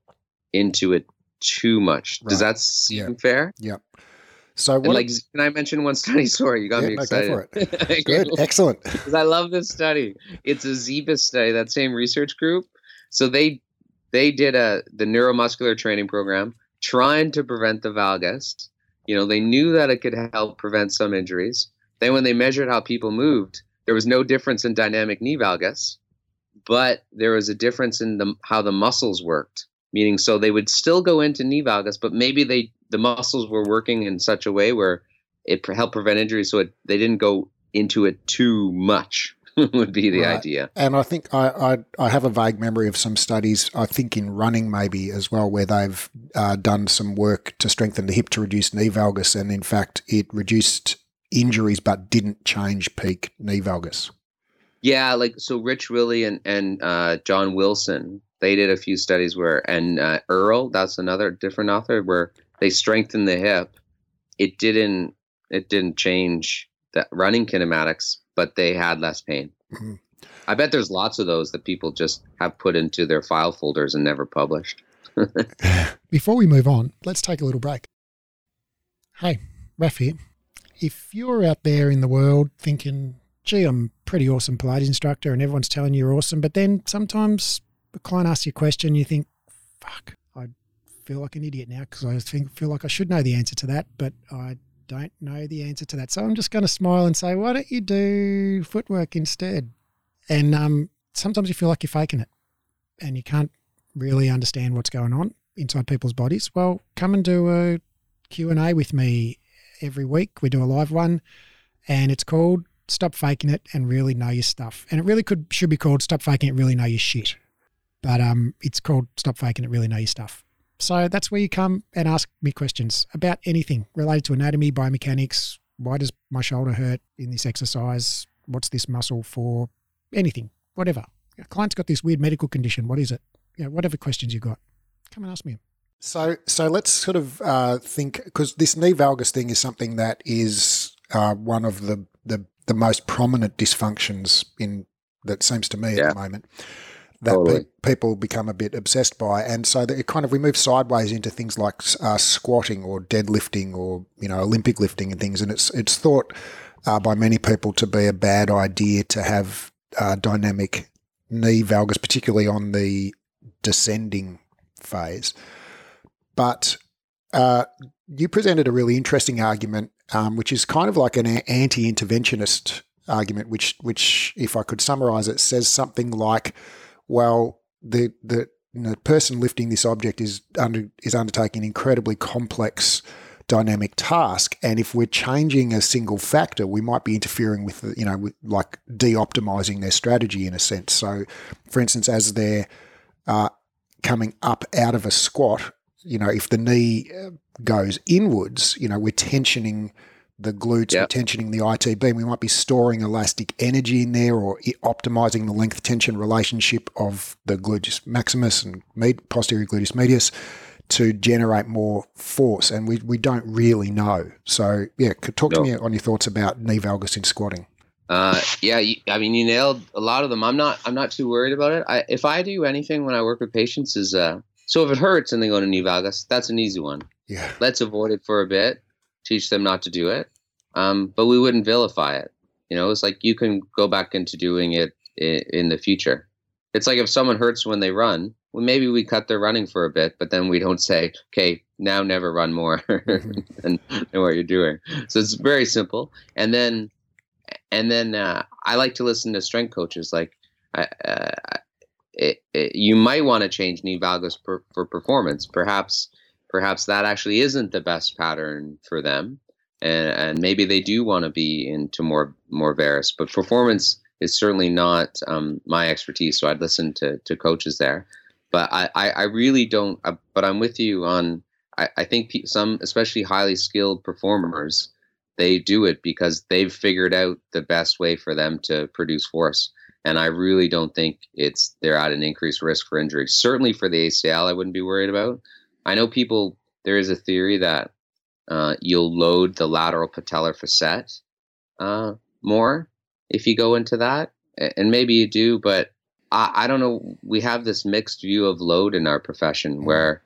into it too much. Right. Does that seem yeah. fair? Yeah. So what like, is- can I mention one study? Sorry, you got yeah, me excited. No, go for it. Good, excellent. Because I love this study. It's a Zebis study, that same research group. So they they did a the neuromuscular training program trying to prevent the valgus. You know, they knew that it could help prevent some injuries. Then when they measured how people moved, there was no difference in dynamic knee valgus, but there was a difference in the, how the muscles worked, meaning so they would still go into knee valgus, but maybe they the muscles were working in such a way where it helped prevent injury, so it, they didn't go into it too much would be the right. idea. And I think I, I I have a vague memory of some studies, I think in running maybe as well, where they've uh, done some work to strengthen the hip to reduce knee valgus, and in fact it reduced injuries but didn't change peak knee valgus. Yeah, like so Rich Willie and, and uh, John Wilson, they did a few studies where, and uh, Earl, that's another different author, where they strengthened the hip. It didn't it didn't change the running kinematics, but they had less pain. Mm-hmm. I bet there's lots of those that people just have put into their file folders and never published. Before we move on, let's take a little break. Hey, Raph here. If you're out there in the world thinking, gee, I'm a pretty awesome Pilates instructor and everyone's telling you you're awesome, but then sometimes a client asks you a question, you think, fuck, I feel like an idiot now because I think, feel like I should know the answer to that, but I don't know the answer to that. So I'm just going to smile and say, why don't you do footwork instead? And um, sometimes you feel like you're faking it and you can't really understand what's going on inside people's bodies. Well, come and do a Q and A with me every week. We do a live one and it's called Stop Faking It and Really Know Your Stuff. And it really could should be called Stop Faking It, Really Know Your Shit. But um, it's called Stop Faking It, Really Know Your Stuff. So that's where you come and ask me questions about anything related to anatomy, biomechanics. Why does my shoulder hurt in this exercise? What's this muscle for? Anything, whatever. A client's got this weird medical condition. What is it? You know, whatever questions you've got, come and ask me. So so let's sort of uh, think, because this knee valgus thing is something that is uh, one of the, the, the most prominent dysfunctions in that seems to me yeah. at the moment. That totally. pe- people become a bit obsessed by, and so that it kind of we move sideways into things like uh, squatting or deadlifting or you know Olympic lifting and things, and it's it's thought uh, by many people to be a bad idea to have uh, dynamic knee valgus, particularly on the descending phase. But uh, you presented a really interesting argument, um, which is kind of like an anti-interventionist argument, which which if I could summarise it, says something like, well, the the you know, person lifting this object is under, is undertaking an incredibly complex dynamic task, and if we're changing a single factor, we might be interfering with the, you know with like de-optimizing their strategy in a sense. So, for instance, as they're uh, coming up out of a squat, you know, if the knee goes inwards, you know, we're tensioning the glutes, yep. we're tensioning the I T B. We might be storing elastic energy in there or optimizing the length-tension relationship of the gluteus maximus and med- posterior gluteus medius to generate more force, and we, we don't really know. So, yeah, talk to no. me on your thoughts about knee valgus in squatting. Uh, yeah, you, I mean, you nailed a lot of them. I'm not I'm not too worried about it. I, if I do anything when I work with patients is uh, – so if it hurts and they go to knee valgus, that's an easy one. Yeah, let's avoid it for a bit, teach them not to do it. Um, but we wouldn't vilify it. You know, it's like you can go back into doing it in, in the future. It's like if someone hurts when they run, well, maybe we cut their running for a bit, but then we don't say, okay, now never run more than, than what you're doing. So it's very simple. And then, and then uh, I like to listen to strength coaches. Like I, uh, it, it, you might want to change knee valgus per, for performance. Perhaps, perhaps that actually isn't the best pattern for them. And, and maybe they do want to be into more more varus, but performance is certainly not um, my expertise. So I'd listen to to coaches there, but I, I, I really don't. Uh, but I'm with you on. I, I think some, especially highly skilled performers, they do it because they've figured out the best way for them to produce force. And I really don't think it's they're at an increased risk for injury. Certainly for the A C L, I wouldn't be worried about. I know people. There is a theory that. Uh, you'll load the lateral patellar facet uh, more if you go into that. And maybe you do, but I, I don't know. We have this mixed view of load in our profession where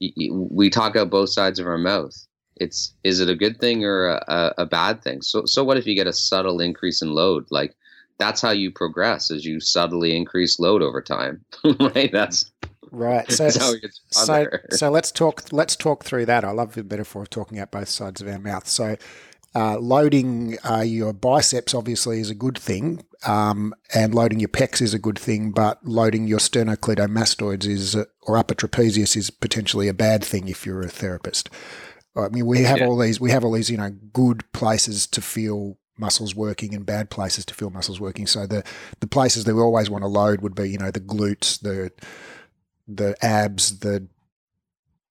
y- y- we talk out both sides of our mouth. It's, is it a good thing or a, a bad thing? So, so what if you get a subtle increase in load? Like that's how you progress is you subtly increase load over time. Right? That's, Right, so so, so let's talk. Let's talk through that. I love the metaphor of talking out both sides of our mouth. So, uh, loading uh, your biceps obviously is a good thing, um, and loading your pecs is a good thing. But loading your sternocleidomastoids is, uh, or upper trapezius, is potentially a bad thing if you're a therapist. I mean, we have yeah. all these. We have all these, you know, good places to feel muscles working and bad places to feel muscles working. So the the places that we always want to load would be, you know, the glutes, the the abs, the,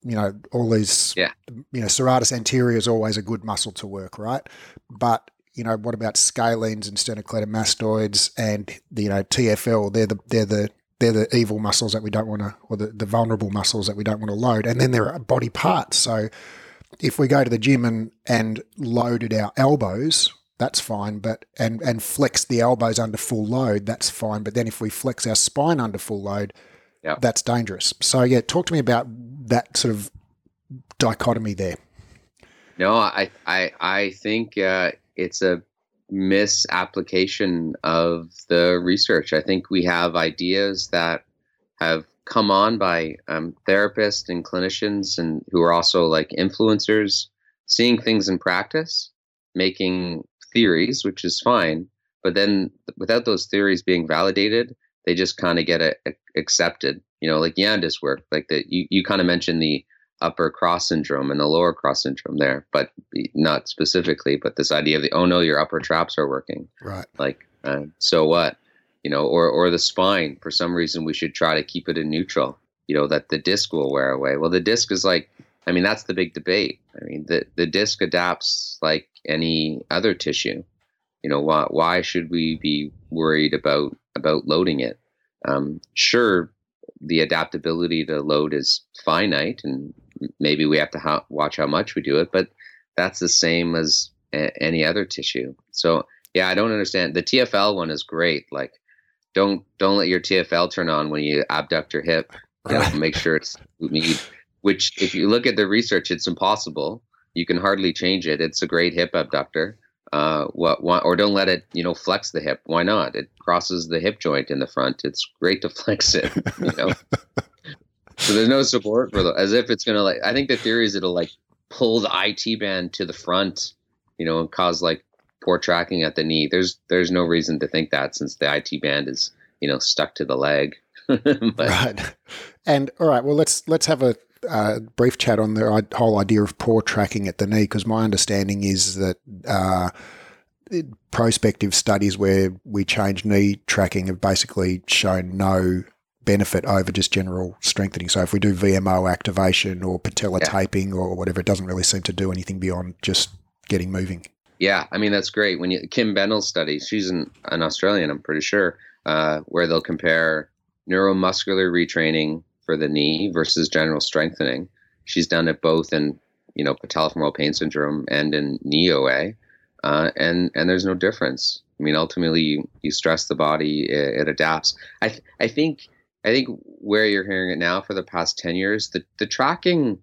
you know, all these, yeah. you know, serratus anterior is always a good muscle to work, right? But, you know, what about scalenes and sternocleidomastoids and, the, you know, T F L? They're the, they're the, they're the evil muscles that we don't want to, or the, the vulnerable muscles that we don't want to load. And then there are body parts. So if we go to the gym and, and loaded our elbows, that's fine, but and and flex the elbows under full load, that's fine. But then if we flex our spine under full load, yeah. that's dangerous. So yeah, talk to me about that sort of dichotomy there. No, I I I think uh, it's a misapplication of the research. I think we have ideas that have come on by um, therapists and clinicians, and who are also like influencers, seeing things in practice, making theories, which is fine. But then without those theories being validated, they just kind of get a, a, accepted, you know, like Yanda's work, like that you, you kind of mentioned the upper cross syndrome and the lower cross syndrome there, but not specifically, but this idea of the, oh no, your upper traps are working. Right. Like, uh, so what? You know, or or the spine, for some reason, we should try to keep it in neutral, you know, that the disc will wear away. Well, the disc is like, I mean, that's the big debate. I mean, the, the disc adapts like any other tissue. You know, why why should we be worried about, about loading it? Um, sure, the adaptability to load is finite, and maybe we have to ha- watch how much we do it, but that's the same as a- any other tissue. So, yeah, I don't understand. The T F L one is great, like, Don't don't let your T F L turn on when you abduct your hip. You know, make sure it's need. Which, if you look at the research, it's impossible. You can hardly change it. It's a great hip abductor. Uh, what? Why, or don't let it. You know, flex the hip. Why not? It crosses the hip joint in the front. It's great to flex it. You know. So there's no support for the, as if it's gonna like. I think the theory is it'll like pull the I T band to the front. You know, and cause like. Poor tracking at the knee. There's there's no reason to think that, since the I T band is, you know, stuck to the leg. But. Right. And all right, well, let's let's have a uh, brief chat on the whole idea of poor tracking at the knee, because my understanding is that uh, prospective studies where we change knee tracking have basically shown no benefit over just general strengthening. So if we do V M O activation or patella yeah. taping or whatever, it doesn't really seem to do anything beyond just getting moving. Yeah, I mean, that's great. When you, Kim Bendel's study, she's an, an Australian, I'm pretty sure, uh, where they'll compare neuromuscular retraining for the knee versus general strengthening. She's done it both in, you know, patellofemoral pain syndrome and in knee O A, uh, and and there's no difference. I mean, ultimately, you, you stress the body, it, it adapts. I th- I think I think where you're hearing it now for the past ten years, the, the tracking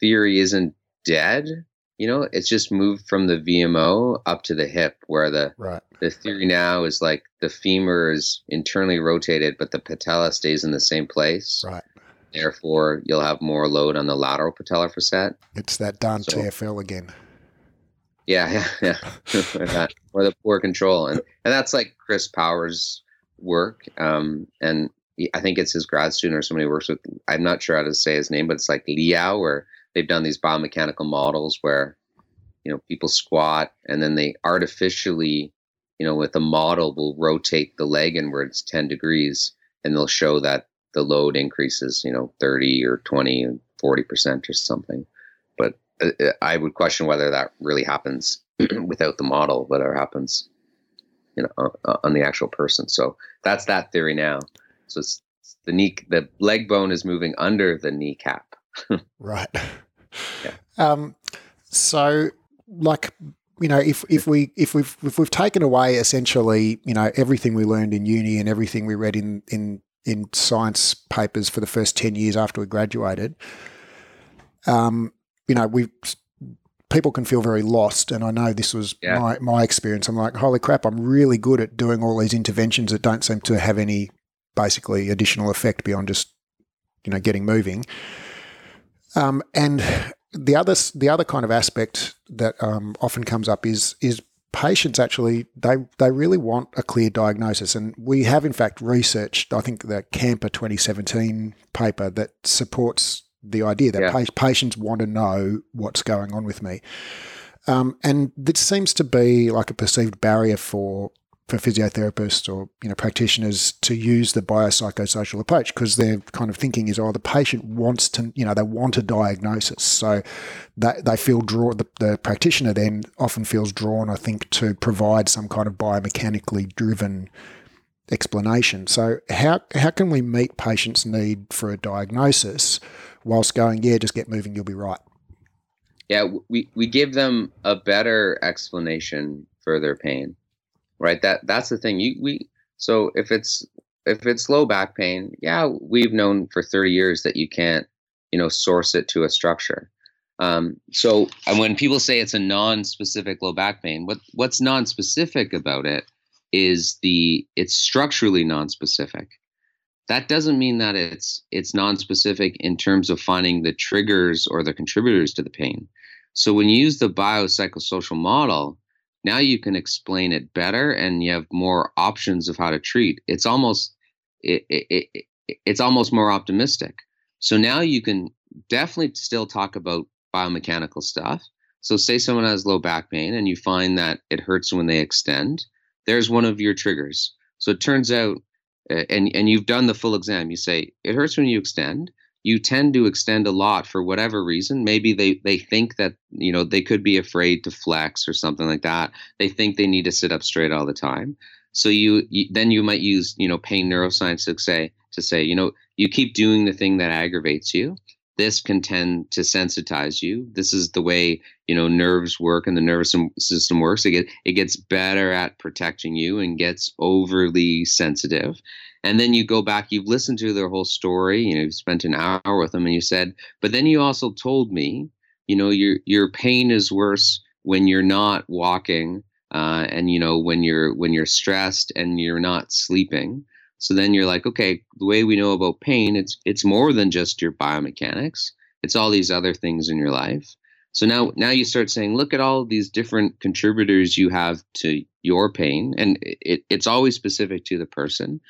theory isn't dead. You know, it's just moved from the V M O up to the hip, where the right. the theory now is like the femur is internally rotated, but the patella stays in the same place. Right. Therefore, you'll have more load on the lateral patellar facet. It's that darn so, T F L again. Yeah, yeah, yeah. or, that, or the poor control, and and that's like Chris Powers' work. Um, and I think it's his grad student or somebody who works with. I'm not sure how to say his name, but it's like Liao or. They've done these biomechanical models where, you know, people squat and then they artificially, you know, with a model will rotate the leg inwards ten degrees, and they'll show that the load increases, you know, thirty or twenty and forty percent or something. But uh, I would question whether that really happens without the model, whether it happens, you know, on, on the actual person. So that's that theory now. So it's, it's the knee, the leg bone is moving under the kneecap. Right. Yeah. Um, so, like, you know, if, if we if we've if we've taken away essentially, you know, everything we learned in uni and everything we read in in, in science papers for the first ten years after we graduated, um, you know, we people can feel very lost, and I know this was yeah. my my experience. I'm like, holy crap, I'm really good at doing all these interventions that don't seem to have any basically additional effect beyond just, you know, getting moving. Um, and the other the other kind of aspect that um, often comes up is is patients actually they they really want a clear diagnosis, and we have in fact researched, I think, the Camper twenty seventeen paper that supports the idea that yeah. pa- patients want to know what's going on with me, um, and this seems to be like a perceived barrier for. for physiotherapists or, you know, practitioners to use the biopsychosocial approach, because their kind of thinking is, oh, the patient wants to, you know, they want a diagnosis. So that they feel drawn, the, the practitioner then often feels drawn, I think, to provide some kind of biomechanically driven explanation. So how how can we meet patients' need for a diagnosis whilst going, yeah, just get moving, you'll be right? Yeah, we, we give them a better explanation further pain, right? That that's the thing. You we so if it's if it's low back pain, yeah, we've known for thirty years that you can't, you know, source it to a structure. Um, so and when people say it's a non-specific low back pain, what what's non-specific about it is the it's structurally non-specific. That doesn't mean that it's it's non-specific in terms of finding the triggers or the contributors to the pain. So when you use the biopsychosocial model, now you can explain it better, and you have more options of how to treat. It's almost it, it, it it's almost more optimistic. So now you can definitely still talk about biomechanical stuff. So say someone has low back pain and you find that it hurts when they extend. There's one of your triggers. So it turns out, and and you've done the full exam. You say it hurts when you extend. You tend to extend a lot for whatever reason. Maybe they, they think that, you know, they could be afraid to flex or something like that. They think they need to sit up straight all the time. So you, you then you might use, you know, pain neuroscience to say, to say, you know, you keep doing the thing that aggravates you. This can tend to sensitize you. This is the way, you know, nerves work and the nervous system works. It, get, it gets better at protecting you and gets overly sensitive. And then you go back, you've listened to their whole story, you know, you've spent an hour with them and you said, but then you also told me, you know, your your pain is worse when you're not walking uh, and, you know, when you're when you're stressed and you're not sleeping. So then you're like, okay, the way we know about pain, it's it's more than just your biomechanics. It's all these other things in your life. So now, now you start saying, look at all these different contributors you have to your pain. And it, it's always specific to the person.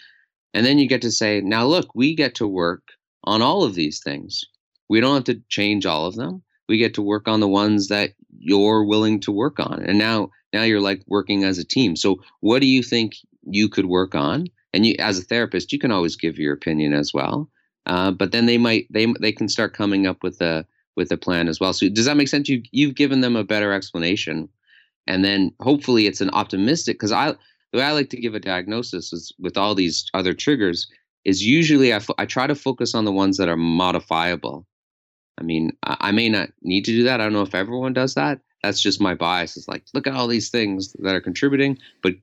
And then you get to say, now look, we get to work on all of these things. We don't have to change all of them. We get to work on the ones that you're willing to work on. And now, now you're like working as a team. So what do you think you could work on? And you, as a therapist, you can always give your opinion as well. Uh, but then they might, they they can start coming up with a with a plan as well. So does that make sense? You you've given them a better explanation, and then hopefully it's an optimistic, because I. The way I like to give a diagnosis is with all these other triggers is usually I, fo- I try to focus on the ones that are modifiable. I mean, I, I may not need to do that. I don't know if everyone does that. That's just my bias. It's like, look at all these things that are contributing. But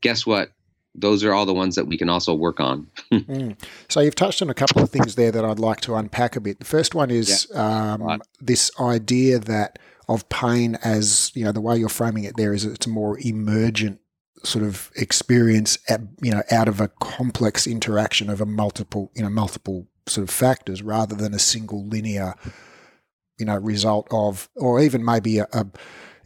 guess what? Those are all the ones that we can also work on. mm. So you've touched on a couple of things there that I'd like to unpack a bit. The first one is yeah, um, this idea that of pain as, you know, the way you're framing it there is it's a more emergent sort of experience at, you know, out of a complex interaction of a multiple, you know, multiple sort of factors rather than a single linear, you know, result of, or even maybe a, a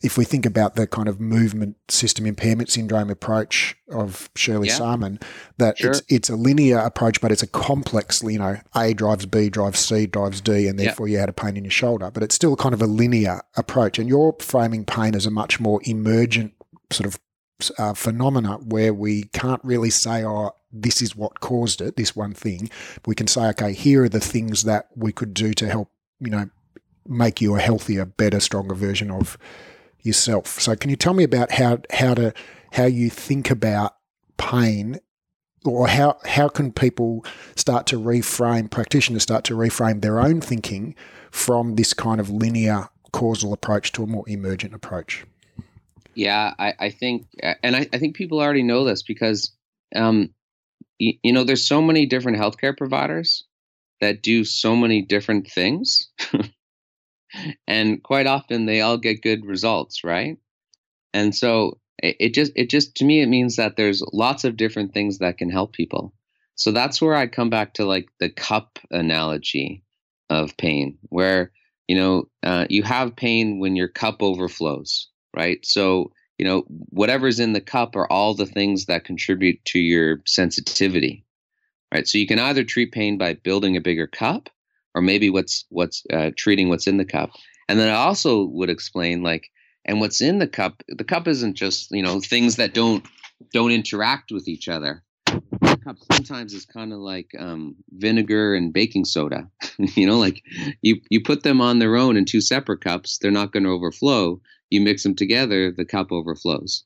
if we think about the kind of movement system impairment syndrome approach of Shirley yeah. Salmon, that sure. it's it's a linear approach, but it's a complex, you know, A drives B, drives C, drives D, and therefore yeah. you had a pain in your shoulder, but it's still kind of a linear approach. And you're framing pain as a much more emergent sort of Uh, phenomena where we can't really say, oh, this is what caused it, this one thing. We can say, okay, here are the things that we could do to help, you know, make you a healthier, better, stronger version of yourself. So can you tell me about how how to how you think about pain, or how how can people start to reframe, practitioners start to reframe their own thinking from this kind of linear causal approach to a more emergent approach? Yeah, I, I think, and I, I think people already know this because, um, y- you know, there's so many different healthcare providers that do so many different things, and quite often they all get good results, right? And so it, it just, it just to me, it means that there's lots of different things that can help people. So that's where I come back to like the cup analogy of pain, where you know uh, you have pain when your cup overflows. Right. So, you know, whatever's in the cup are all the things that contribute to your sensitivity. Right. So you can either treat pain by building a bigger cup, or maybe what's what's uh, treating what's in the cup. And then I also would explain like, and what's in the cup, the cup isn't just, you know, things that don't don't interact with each other. The cup sometimes is kind of like um, vinegar and baking soda, you know, like you, you put them on their own in two separate cups, they're not going to overflow. You mix them together, the cup overflows.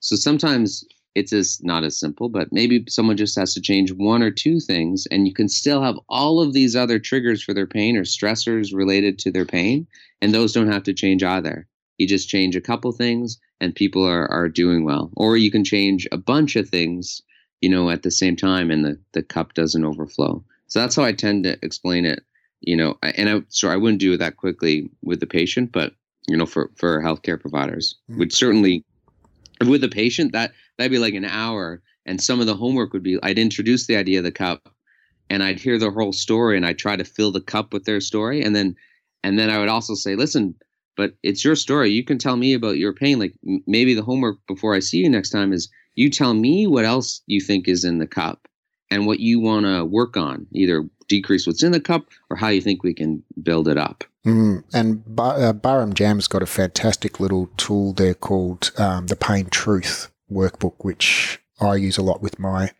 So sometimes it's as not as simple, but maybe someone just has to change one or two things, and you can still have all of these other triggers for their pain or stressors related to their pain, and those don't have to change either. You just change a couple things, and people are, are doing well. Or you can change a bunch of things, you know, at the same time, and the, the cup doesn't overflow. So that's how I tend to explain it, you know, and I, so I wouldn't do it that quickly with the patient, but, you know, for, for healthcare providers, mm-hmm. which certainly with the patient, that, that'd be like an hour. And some of the homework would be, I'd introduce the idea of the cup and I'd hear the whole story and I'd try to fill the cup with their story. And then, and then I would also say, listen, but it's your story. You can tell me about your pain. Like m- maybe the homework before I see you next time is you tell me what else you think is in the cup and what you want to work on, either decrease what's in the cup or how you think we can build it up. Mm. And Bar- uh, Barham Jam's got a fantastic little tool there called um, the Pain Truth Workbook, which I use a lot with my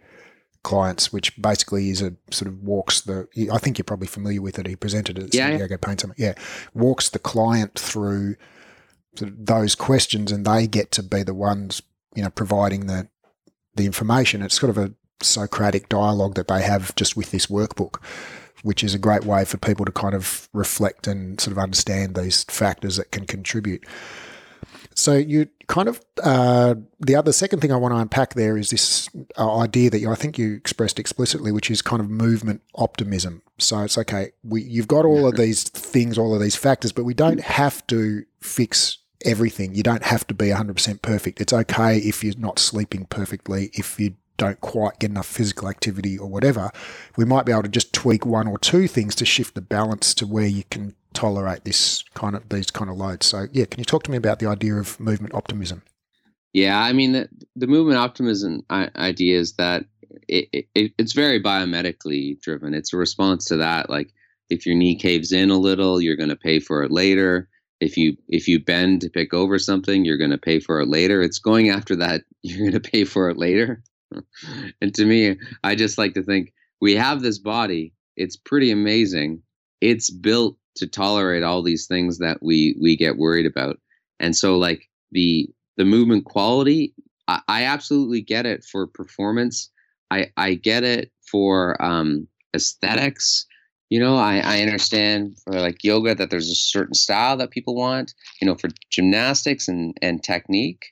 clients, which basically is a sort of walks the, I think you're probably familiar with it. He presented it at yeah, San Diego Pain Summit. Yeah. Walks the client through sort of those questions and they get to be the ones, you know, providing the the information. It's sort of a Socratic dialogue that they have just with this workbook, which is a great way for people to kind of reflect and sort of understand these factors that can contribute. So you kind of uh, the other second thing I want to unpack there is this idea that you, I think you expressed explicitly, which is kind of movement optimism. So it's okay, we you've got all of these things, all of these factors, but we don't have to fix everything. You don't have to be one hundred percent perfect. It's okay if you're not sleeping perfectly, if you don't quite get enough physical activity or whatever. We might be able to just tweak one or two things to shift the balance to where you can tolerate this kind of these kind of loads. So yeah, can you talk to me about the idea of movement optimism? Yeah, I mean the, the movement optimism idea is that it, it it's very biomedically driven. It's a response to that. Like if your knee caves in a little, you're going to pay for it later. If you if you bend to pick over something, you're going to pay for it later. It's going after that. You're going to pay for it later. And to me, I just like to think we have this body. It's pretty amazing. It's built to tolerate all these things that we we get worried about. And so like the the movement quality, I, I absolutely get it for performance. I, I get it for um, aesthetics. You know, I, I understand for like yoga that there's a certain style that people want, you know, for gymnastics and, and technique.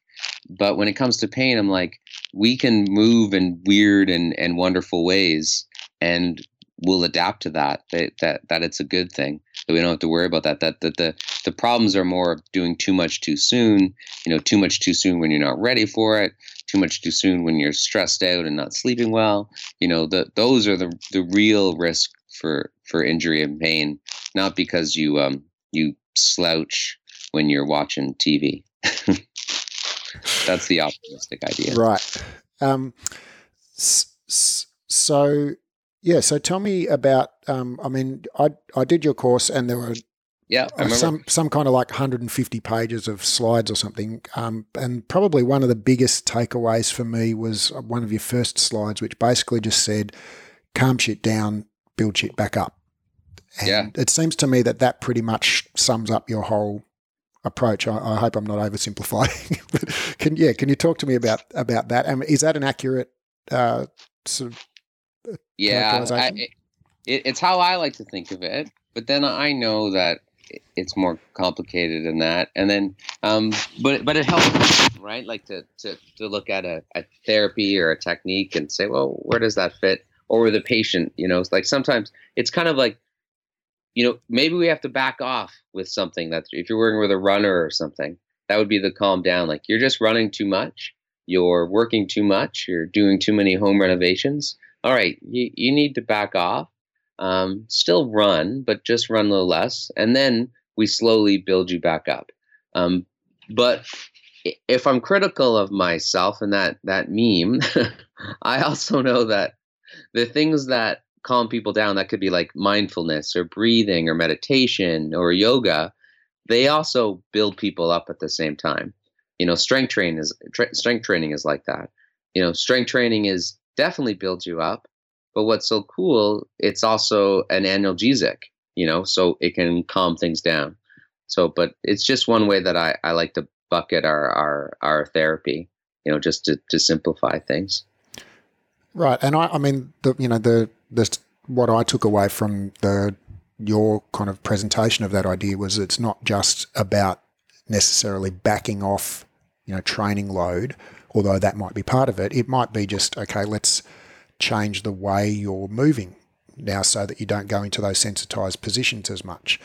But when it comes to pain, I'm like, we can move in weird and, and wonderful ways, and we'll adapt to that, that, that, that it's a good thing, that we don't have to worry about that, that, that the, the problems are more of doing too much too soon, you know, too much too soon when you're not ready for it, too much too soon when you're stressed out and not sleeping well. You know, the, those are the, the real risk for, for injury and pain, not because you, um, you slouch when you're watching T V. That's the optimistic idea. Right. Um, so, yeah. So tell me about, um, I mean, I I did your course and there were yeah, uh, some, some kind of like one hundred fifty pages of slides or something. Um, and probably one of the biggest takeaways for me was one of your first slides, which basically just said, calm shit down, build shit back up. And yeah. It seems to me that that pretty much sums up your whole approach. I, I hope I'm not oversimplifying, but can yeah, can you talk to me about about that? I mean, is that an accurate uh, sort of yeah? I, it, it's how I like to think of it, but then I know that it's more complicated than that. And then, um, but but it helps, right? Like to to, to look at a, a therapy or a technique and say, well, where does that fit? Or with a patient, you know, it's like sometimes it's kind of like, you know, maybe we have to back off with something. That's if you're working with a runner or something, that would be the calm down. Like you're just running too much, you're working too much, you're doing too many home renovations. All right, you, you need to back off. Um, still run, but just run a little less, and then we slowly build you back up. Um, but if I'm critical of myself and that that meme, I also know that the things that calm people down, that could be like mindfulness or breathing or meditation or yoga, they also build people up at the same time. You know, strength training is tra- strength training is like that. You know, strength training is definitely builds you up, but what's so cool, it's also an analgesic, you know, so it can calm things down. So, but it's just one way that I, I like to bucket our, our, our therapy, you know, just to, to simplify things. Right. And I, I mean, the, you know, the, That's what I took away from the your kind of presentation of that idea was it's not just about necessarily backing off you know, training load, although that might be part of it. It might be just, okay, let's change the way you're moving now so that you don't go into those sensitized positions as much.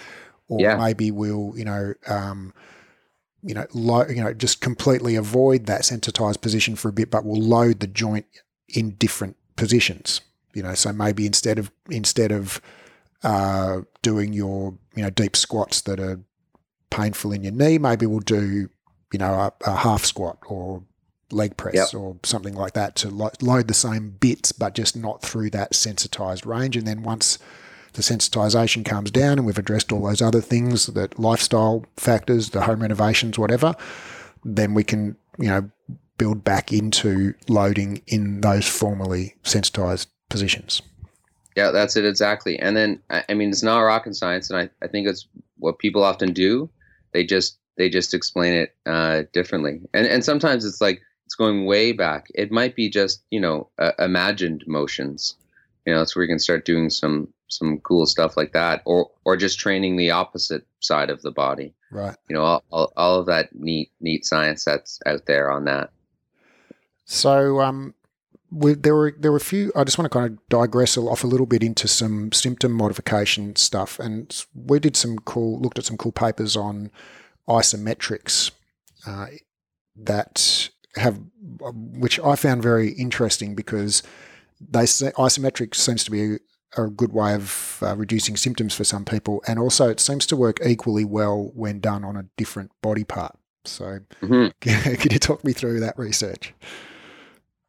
Or yeah. maybe we'll, you know, um, you know, lo- you know, just completely avoid that sensitized position for a bit, but we'll load the joint in different positions. You know, so maybe instead of instead of uh, doing your, you know, deep squats that are painful in your knee, maybe we'll do, you know, a, a half squat or leg press yep. or something like that to lo- load the same bits, but just not through that sensitized range. And then once the sensitization comes down and we've addressed all those other things, that lifestyle factors, the home renovations, whatever, then we can, you know, build back into loading in those formerly sensitized positions. Yeah, that's it exactly. And then, I mean, it's not rocket science, and I, I think it's what people often do. They just they just explain it uh, differently. And and sometimes it's like it's going way back. It might be just, you know, uh, imagined motions. You know, that's where you can start doing some some cool stuff like that, or or just training the opposite side of the body. Right. You know, all all, all of that neat neat science that's out there on that. So um, we, there were there were a few. I just want to kind of digress off a little bit into some symptom modification stuff, and we did some cool looked at some cool papers on isometrics uh, that have, which I found very interesting because they say isometric seems to be a, a good way of uh, reducing symptoms for some people, and also it seems to work equally well when done on a different body part. So, mm-hmm. Can you talk me through that research?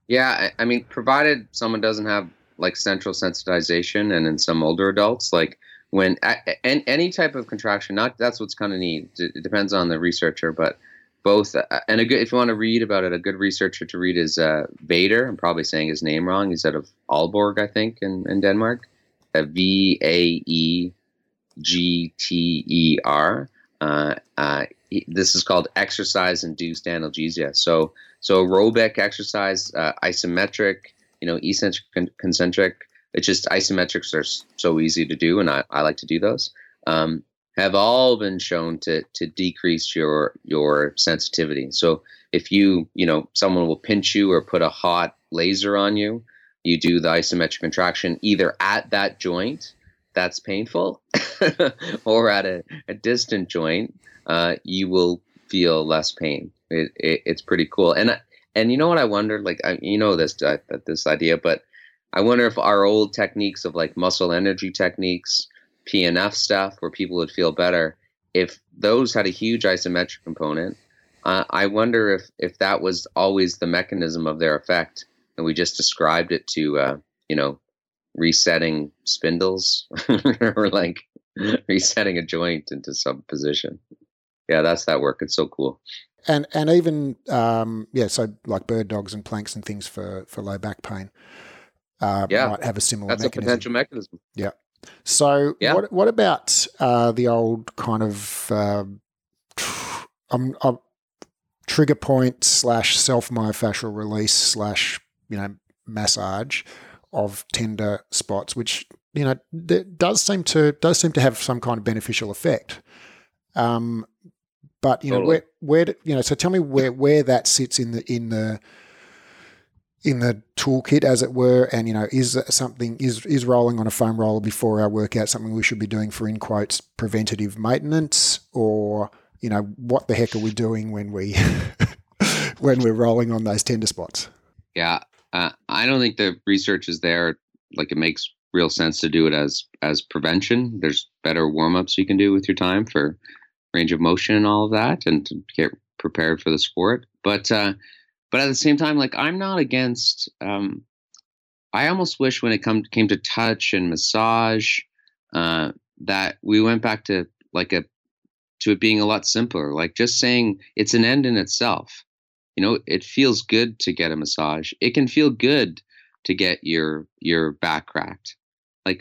Yeah, I mean, provided someone doesn't have like central sensitization, and in some older adults, like when and any type of contraction, not that's what's kind of neat. It depends on the researcher, but both and a good. If you want to read about it, a good researcher to read is uh, Vader. I'm probably saying his name wrong. He's out of Aalborg, I think, in, in Denmark. V A E G T E R. Uh, uh, this is called exercise-induced analgesia. So, so aerobic exercise, uh, isometric, you know, eccentric, con- concentric. It's just isometrics are so easy to do, and I, I like to do those. Um, have all been shown to to decrease your your sensitivity. So, if you you know someone will pinch you or put a hot laser on you, you do the isometric contraction either at that joint that's painful, or at a, a distant joint, uh, you will feel less pain. It, it, it's pretty cool. And and you know what I wonder, like I, you know this uh, this idea, but I wonder if our old techniques of like muscle energy techniques, P N F stuff, where people would feel better, if those had a huge isometric component, uh, I wonder if if that was always the mechanism of their effect, and we just described it to uh, you know. resetting spindles or like resetting a joint into some position. Yeah, that's that work. It's so cool. And and even, um, yeah, so like bird dogs and planks and things for, for low back pain uh, yeah. might have a similar that's mechanism. That's a potential mechanism. Yeah. So yeah. What, what about uh, the old kind of uh, tr- um, uh, trigger point slash self-myofascial release slash, you know, massage of tender spots, which, you know, does seem to does seem to have some kind of beneficial effect, um, but you totally. know where where do, you know. So tell me where, where that sits in the in the in the toolkit, as it were, and you know, is something is is rolling on a foam roller before our workout something we should be doing for in quotes preventative maintenance, or you know, what the heck are we doing when we when we're rolling on those tender spots? Yeah. Uh, I don't think the research is there. Like it makes real sense to do it as as prevention. There's better warm-ups you can do with your time for range of motion and all of that, and to get prepared for the sport. But uh, but at the same time, like I'm not against. Um, I almost wish when it come came to touch and massage uh, that we went back to like a to it being a lot simpler. Like just saying it's an end in itself. You know, it feels good to get a massage. It can feel good to get your your back cracked. Like,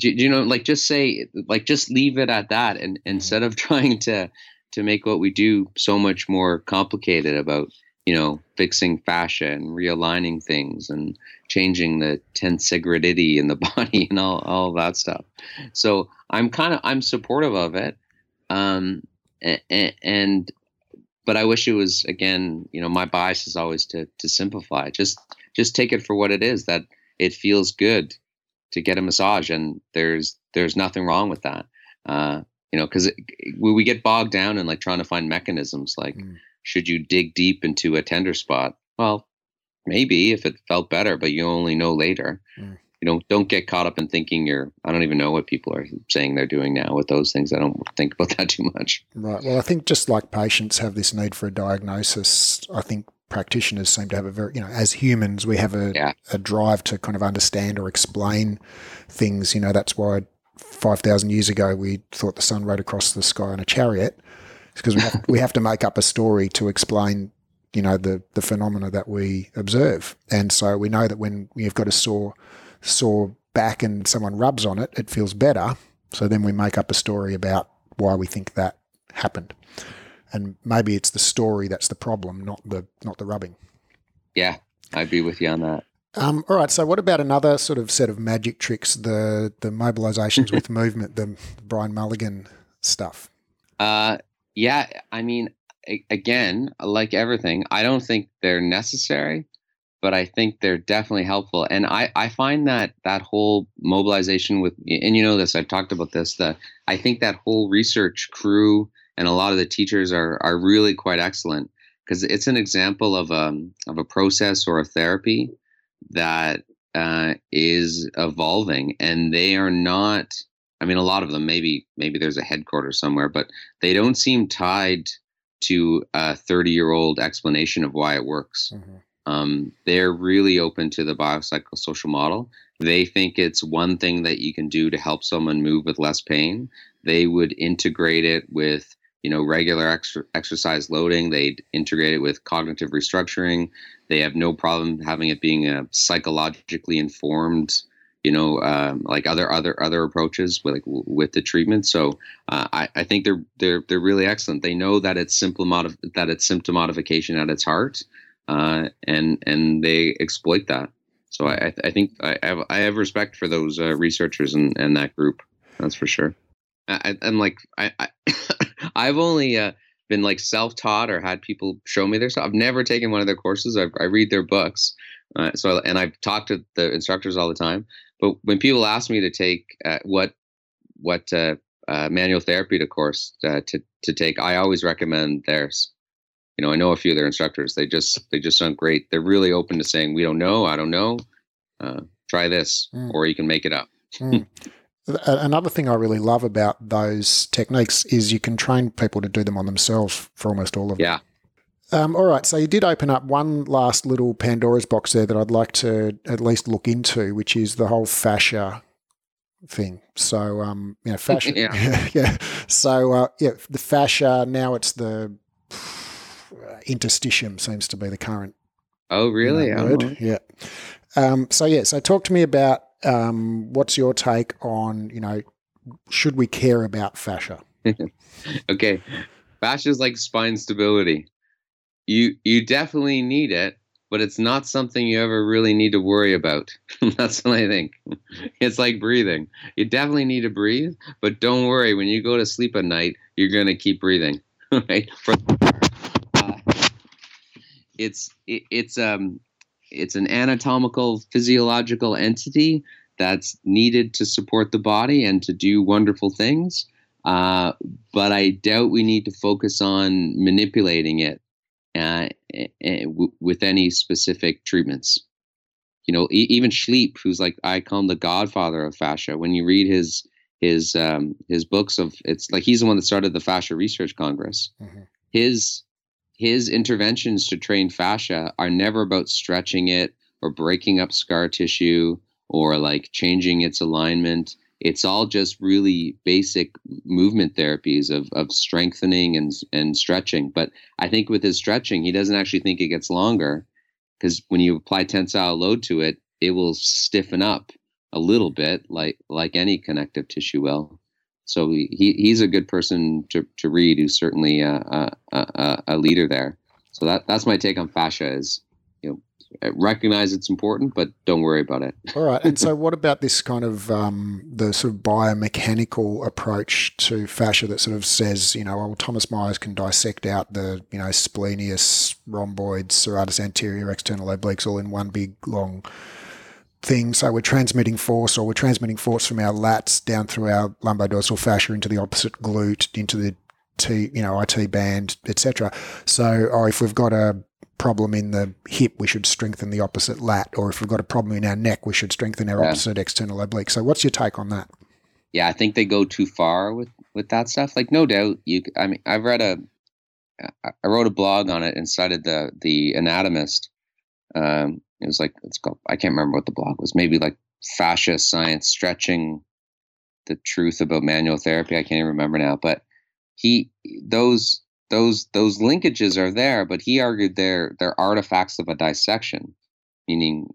do, do you know, like just say, like just leave it at that. And instead of trying to to make what we do so much more complicated about, you know, fixing fascia and realigning things and changing the tensigridity in the body and all all that stuff. So I'm kind of I'm supportive of it, um, and. and but I wish it was, again, you know, my bias is always to to simplify. Just just take it for what it is, that it feels good to get a massage, and there's there's nothing wrong with that. Uh, you know, because we we get bogged down in like trying to find mechanisms, like mm. should you dig deep into a tender spot? Well, maybe if it felt better, but you only know later. Mm. You know, don't get caught up in thinking you're, I don't even know what people are saying they're doing now with those things. I don't think about that too much. Right. Well, I think just like patients have this need for a diagnosis, I think practitioners seem to have a very, you know, as humans, we have a, yeah. a drive to kind of understand or explain things. You know, that's why five thousand years ago we thought the sun rode across the sky on a chariot. It's because we have, we have to make up a story to explain, you know, the, the phenomena that we observe. And so we know that when you've got a sore sore back and someone rubs on it, it feels better. So then we make up a story about why we think that happened. And maybe it's the story that's the problem, not the not the rubbing. Yeah, I'd be with you on that. Um, all right, so what about another sort of set of magic tricks, the the mobilizations with movement, the Brian Mulligan stuff? Uh, yeah, I mean, a- again, like everything, I don't think they're necessary, but I think they're definitely helpful. And I, I find that that whole mobilization with, and you know this, I've talked about this, that I think that whole research crew and a lot of the teachers are are really quite excellent, because it's an example of a, of a process or a therapy that uh, is evolving, and they are not, I mean, a lot of them, maybe maybe there's a headquarters somewhere, but they don't seem tied to a thirty-year-old explanation of why it works. Mm-hmm. Um, they're really open to the biopsychosocial model. They think it's one thing that you can do to help someone move with less pain. They would integrate it with, you know, regular ex- exercise loading. They'd integrate it with cognitive restructuring. They have no problem having it being a psychologically informed, you know, um, like other other other approaches with like, w- with the treatment. So uh, I, I think they're they're they're really excellent. They know that it's simple modif- that it's symptom modification at its heart. Uh, and and they exploit that. So I I think I have I have respect for those uh, researchers and, and that group. That's for sure. I, I'm like I, I I've only uh, been like self-taught or had people show me their stuff. I've never taken one of their courses. I I read their books. Uh, so and I've talked to the instructors all the time. But when people ask me to take uh, what what uh, uh, manual therapy to course uh, to to take, I always recommend theirs. You know, I know a few of their instructors. They just they just sound great. They're really open to saying, we don't know, I don't know, uh, try this, mm. or you can make it up. mm. Another thing I really love about those techniques is you can train people to do them on themselves for almost all of them. Yeah. Um, all right, so you did open up one last little Pandora's box there that I'd like to at least look into, which is the whole fascia thing. So, um, you know, fascia. yeah. yeah. So, uh, yeah, the fascia, now it's the... interstitium seems to be the current. Oh, really? You know, word. Yeah. Um, so, yeah, so talk to me about um, what's your take on, you know, should we care about fascia? Okay. Fascia is like spine stability. You you definitely need it, but it's not something you ever really need to worry about. That's what I think. It's like breathing. You definitely need to breathe, but don't worry. When you go to sleep at night, you're going to keep breathing. Right? For- It's it, it's um it's an anatomical, physiological entity that's needed to support the body and to do wonderful things. Uh, but I doubt we need to focus on manipulating it uh, with any specific treatments. You know, even Schliep, who's like I call him the godfather of fascia. When you read his his um, his books of, it's like he's the one that started the Fascia Research Congress. Mm-hmm. His His interventions to train fascia are never about stretching it or breaking up scar tissue or like changing its alignment. It's all just really basic movement therapies of of strengthening and and stretching. But I think with his stretching, he doesn't actually think it gets longer, because when you apply tensile load to it, it will stiffen up a little bit, like like any connective tissue will. So he he's a good person to, to read, who's certainly a, a, a, a leader there. So that that's my take on fascia is, you know, recognize it's important, but don't worry about it. All right. And so what about this kind of um, the sort of biomechanical approach to fascia that sort of says, you know, well, Thomas Myers can dissect out the, you know, splenius, rhomboids, serratus anterior, external obliques all in one big long thing. So we're transmitting force, or we're transmitting force from our lats down through our lumbodorsal fascia into the opposite glute, into the T, you know, I T band, et cetera. So, or if we've got a problem in the hip, we should strengthen the opposite lat, or if we've got a problem in our neck, we should strengthen our yeah. opposite external oblique. So what's your take on that? Yeah, I think they go too far with, with that stuff. Like, no doubt, you. I mean, I've read a, I wrote a blog on it and cited the the Anatomist. Um, it was like, it's called, I can't remember what the blog was, maybe like Fascia Science, Stretching the Truth About Manual Therapy. I can't even remember now, but he, those, those, those linkages are there, but he argued they're, they're artifacts of a dissection, meaning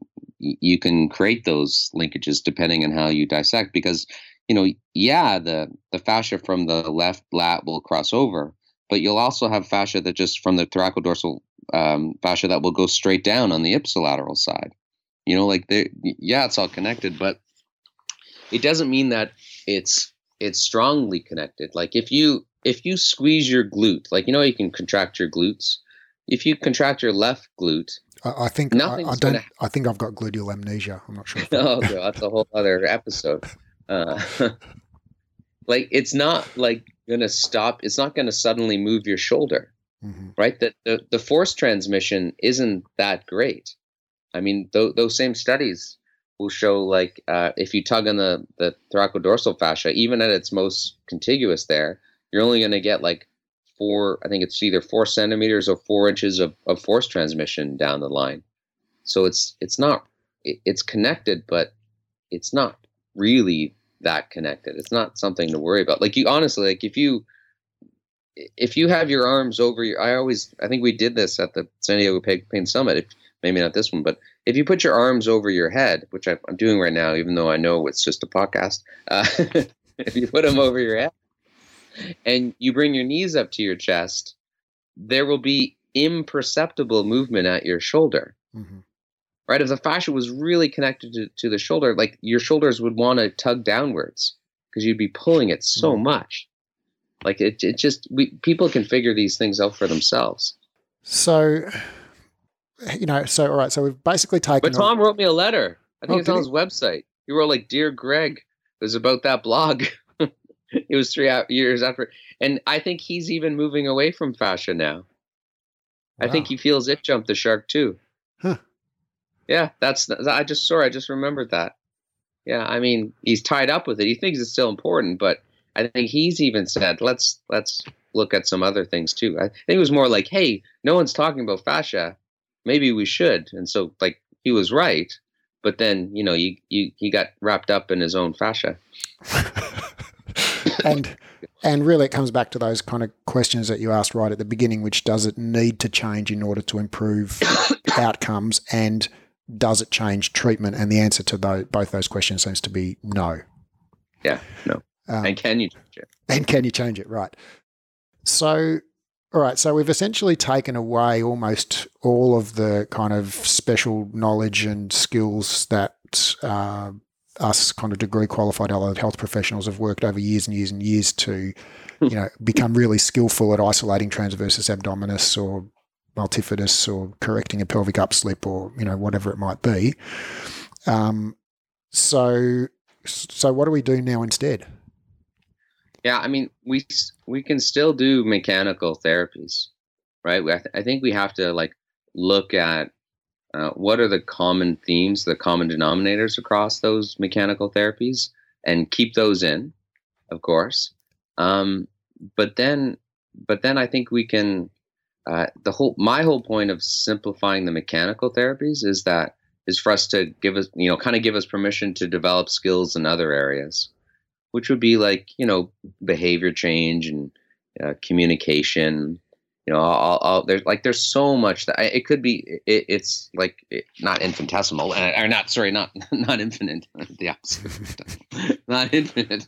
y- you can create those linkages depending on how you dissect, because, you know, yeah, the, the fascia from the left lat will cross over, but you'll also have fascia that just from the thoracodorsal um, fascia that will go straight down on the ipsilateral side, you know, like they, yeah, it's all connected, but it doesn't mean that it's, it's strongly connected. Like if you, If you squeeze your glute, like, you know, you can contract your glutes. If you contract your left glute, I, I think nothing's I, I don't. Gonna I think I've got gluteal amnesia. I'm not sure. Oh, no, that's a whole other episode. Uh, like, it's not like gonna stop. It's not gonna suddenly move your shoulder, mm-hmm. right? That the, the force transmission isn't that great. I mean, th- those same studies will show, like, uh, if you tug on the the thoracodorsal fascia, even at its most contiguous there, you're only going to get like four, I think it's either four centimeters or four inches of, of force transmission down the line. So it's, it's not, it, it's connected, but it's not really that connected. It's not something to worry about. Like you, honestly, like if you, if you have your arms over your, I always, I think we did this at the San Diego Pain Summit, if, maybe not this one, but if you put your arms over your head, which I, I'm doing right now, even though I know it's just a podcast, uh, if you put them over your head, and you bring your knees up to your chest, there will be imperceptible movement at your shoulder, mm-hmm. right? If the fascia was really connected to, to the shoulder, like your shoulders would want to tug downwards because you'd be pulling it so mm-hmm. much. Like it, it just, we, people can figure these things out for themselves. So, you know, so, all right. So we've basically taken. But Tom all- wrote me a letter. I think oh, it's on his he- website. He wrote like, "Dear Greg," it was about that blog. It was three years after. And I think he's even moving away from fascia now. Wow. I think he feels it jumped the shark too. Huh. Yeah, that's, I just saw, I just remembered that. Yeah, I mean, he's tied up with it. He thinks it's still important, but I think he's even said, let's, let's look at some other things too. I think it was more like, hey, no one's talking about fascia. Maybe we should. And so like he was right. But then, you know, you, you, he got wrapped up in his own fascia. And and really it comes back to those kind of questions that you asked right at the beginning, which does it need to change in order to improve outcomes, and does it change treatment? And the answer to those, both those questions seems to be no. Yeah, no. Um, and can you change it? And can you change it, right. So, all right, so we've essentially taken away almost all of the kind of special knowledge and skills that uh us kind of degree qualified allied health professionals have worked over years and years and years to, you know, become really skillful at isolating transversus abdominis or multifidus or correcting a pelvic upslip or, you know, whatever it might be. Um, so, so what do we do now instead? Yeah. I mean, we, we can still do mechanical therapies, right? I, th- I think we have to like look at, Uh, what are the common themes, the common denominators across those mechanical therapies, and keep those in, of course. Um, but then, but then I think we can. Uh, the whole my whole point of simplifying the mechanical therapies is that is for us to give us, you know, kind of give us permission to develop skills in other areas, which would be like, you know, behavior change and uh, communication. You know, I'll, I'll, there's like there's so much that I, it could be. It, it's like it, not infinitesimal, or not. Sorry, not not infinite. The opposite, not infinite.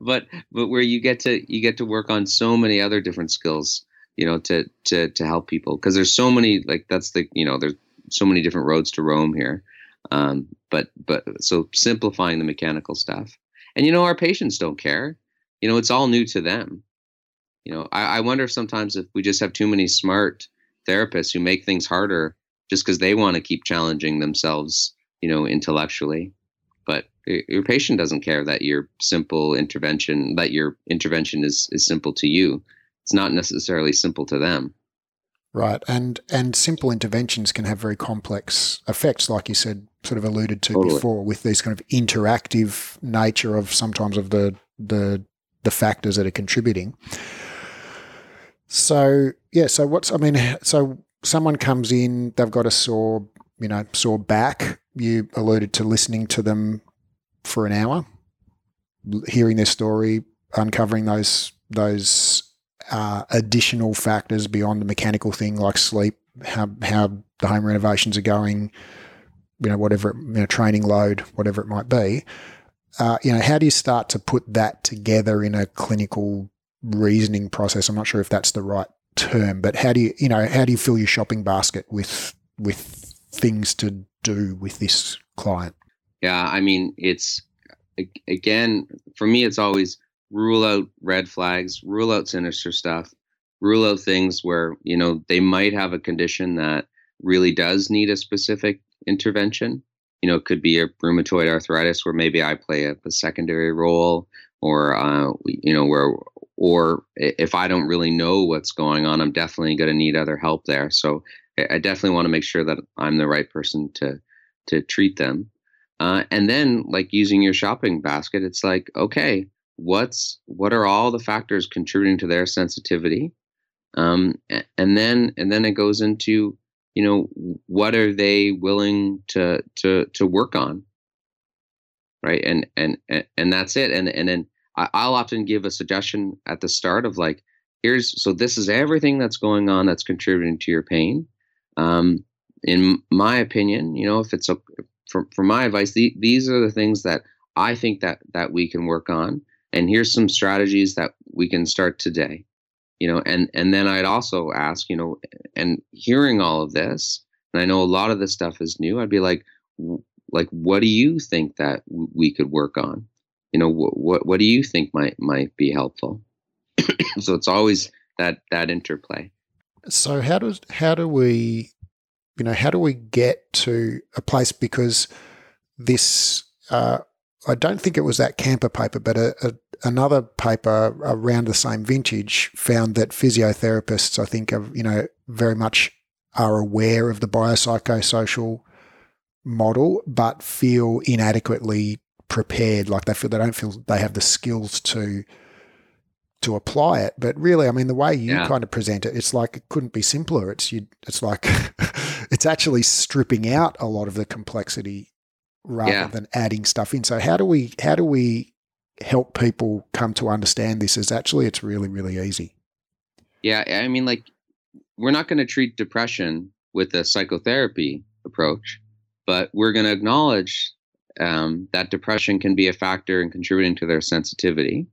but but where you get to you get to work on so many other different skills, you know, to to to help people, because there's so many. Like that's the, you know, there's so many different roads to Rome here. Um, but but so simplifying the mechanical stuff. And, you know, our patients don't care. You know, it's all new to them. You know, I, I wonder if sometimes if we just have too many smart therapists who make things harder just because they want to keep challenging themselves, you know, intellectually. But your patient doesn't care that your simple intervention, that your intervention is, is simple to you. It's not necessarily simple to them. Right. And and simple interventions can have very complex effects, like you said, sort of alluded to totally. Before, with these kind of interactive nature of sometimes of the the the factors that are contributing. So, yeah, so what's, I mean, so someone comes in, they've got a sore, you know, sore back. You alluded to listening to them for an hour, hearing their story, uncovering those those Uh, additional factors beyond the mechanical thing, like sleep, how how the home renovations are going, you know, whatever, it, you know, training load, whatever it might be. Uh, you know, how do you start to put that together in a clinical reasoning process? I'm not sure if that's the right term, but how do you, you know, how do you fill your shopping basket with with things to do with this client? Yeah, I mean, it's again for me, it's always. Rule out red flags, rule out sinister stuff, rule out things where, you know, they might have a condition that really does need a specific intervention. You know, it could be a rheumatoid arthritis where maybe I play a, a secondary role or, uh, you know, where, or if I don't really know what's going on, I'm definitely going to need other help there. So I definitely want to make sure that I'm the right person to, to treat them. Uh, and then like using your shopping basket, it's like, okay, What's what are all the factors contributing to their sensitivity, um, and then and then it goes into, you know, what are they willing to to to work on, right? And and and that's it. And and then I'll often give a suggestion at the start of like, here's so this is everything that's going on that's contributing to your pain. Um, in my opinion, you know, if it's a, from from my advice, the, these are the things that I think that that we can work on. And here's some strategies that we can start today, you know, and, and then I'd also ask, you know, and hearing all of this, and I know a lot of this stuff is new. I'd be like, like, what do you think that we could work on? You know, what, what, what do you think might, might be helpful? So it's always that, that interplay. So how does, how do we, you know, how do we get to a place? Because this, uh, I don't think it was that Camper paper, but a, a, another paper around the same vintage found that physiotherapists, I think, are, you know, very much are aware of the biopsychosocial model, but feel inadequately prepared. Like they feel they don't feel they have the skills to to apply it. But really, I mean, the way you yeah. kind of present it, it's like it couldn't be simpler. It's you. It's like it's actually stripping out a lot of the complexity. Rather yeah. than adding stuff in. So how do we how do we help people come to understand this is actually it's really, really easy? Yeah, I mean, like we're not going to treat depression with a psychotherapy approach, but we're going to acknowledge um, that depression can be a factor in contributing to their sensitivity.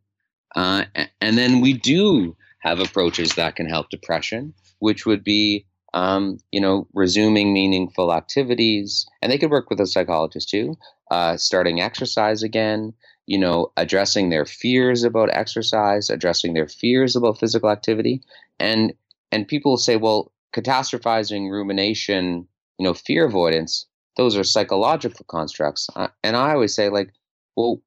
Uh, and then we do have approaches that can help depression, which would be Um, you know, resuming meaningful activities, and they could work with a psychologist too, uh, starting exercise again, you know, addressing their fears about exercise, addressing their fears about physical activity. And, and people say, well, catastrophizing, rumination, you know, fear avoidance, those are psychological constructs. Uh, and I always say like, well,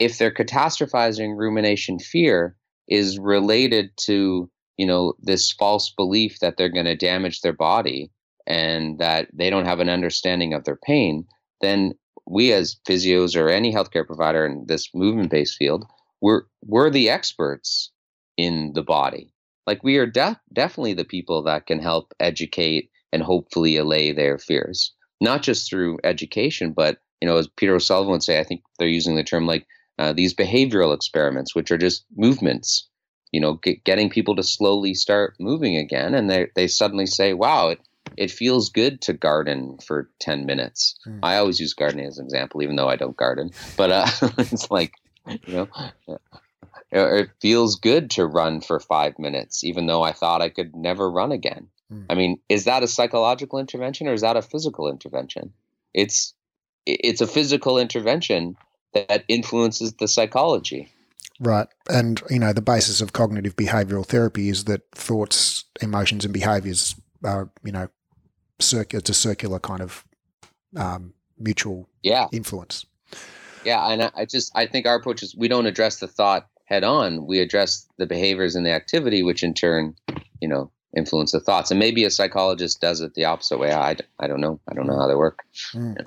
if they're catastrophizing, rumination, fear is related to you know, this false belief that they're going to damage their body and that they don't have an understanding of their pain, then we as physios or any healthcare provider in this movement-based field, we're, we're the experts in the body. Like we are def- definitely the people that can help educate and hopefully allay their fears, not just through education, but, you know, as Peter O'Sullivan would say, I think they're using the term like uh, these behavioral experiments, which are just movements. You know, get, getting people to slowly start moving again. And they they suddenly say, wow, it, it feels good to garden for ten minutes. Mm. I always use gardening as an example, even though I don't garden. But uh, it's like, you know, it feels good to run for five minutes, even though I thought I could never run again. Mm. I mean, is that a psychological intervention or is that a physical intervention? It's it's a physical intervention that influences the psychology. Right. And, you know, the basis of cognitive behavioral therapy is that thoughts, emotions, and behaviors are, you know, circ- it's a circular kind of um, mutual yeah. influence. Yeah. And I, I just, I think our approach is we don't address the thought head on. We address the behaviors and the activity, which in turn, you know, influence the thoughts. And maybe a psychologist does it the opposite way. I, I don't know. I don't know how they work. Mm. Yeah.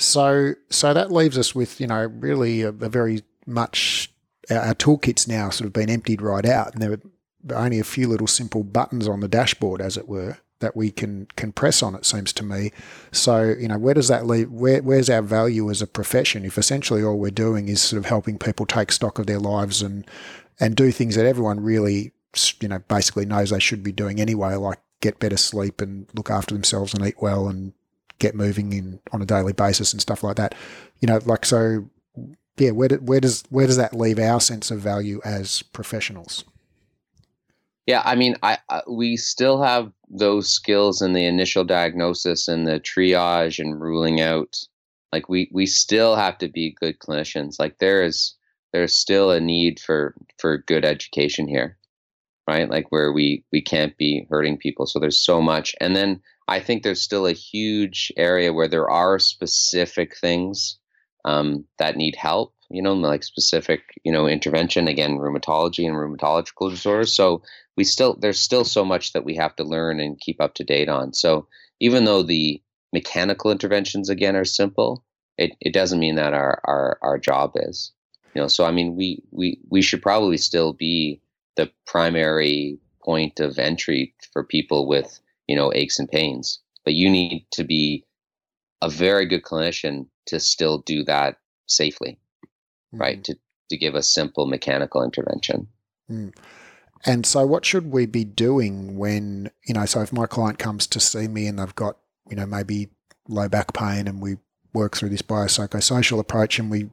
So, so that leaves us with, you know, really a, a very much... our toolkit's now sort of been emptied right out, and there are only a few little simple buttons on the dashboard, as it were, that we can, can press on, it seems to me. So, you know, where does that leave? Where, where's our value as a profession if essentially all we're doing is sort of helping people take stock of their lives and, and do things that everyone really, you know, basically knows they should be doing anyway, like get better sleep and look after themselves and eat well and get moving in on a daily basis and stuff like that. You know, like, so... yeah, where, do, where does where does that leave our sense of value as professionals? Yeah, I mean, I, I we still have those skills in the initial diagnosis and the triage and ruling out. Like we we still have to be good clinicians. Like there is there's still a need for for good education here, right? Like where we we can't be hurting people. So there's so much, and then I think there's still a huge area where there are specific things Um, that need help, you know, like specific, you know, intervention, again, rheumatology and rheumatological disorders. So we still, there's still so much that we have to learn and keep up to date on. So even though the mechanical interventions, again, are simple, it, it doesn't mean that our, our, our job is, you know, so, I mean, we, we, we should probably still be the primary point of entry for people with, you know, aches and pains, but you need to be a very good clinician to still do that safely, right? Mm. To to give a simple mechanical intervention. Mm. And so what should we be doing when, you know, so if my client comes to see me and they've got, you know, maybe low back pain and we work through this biopsychosocial approach and we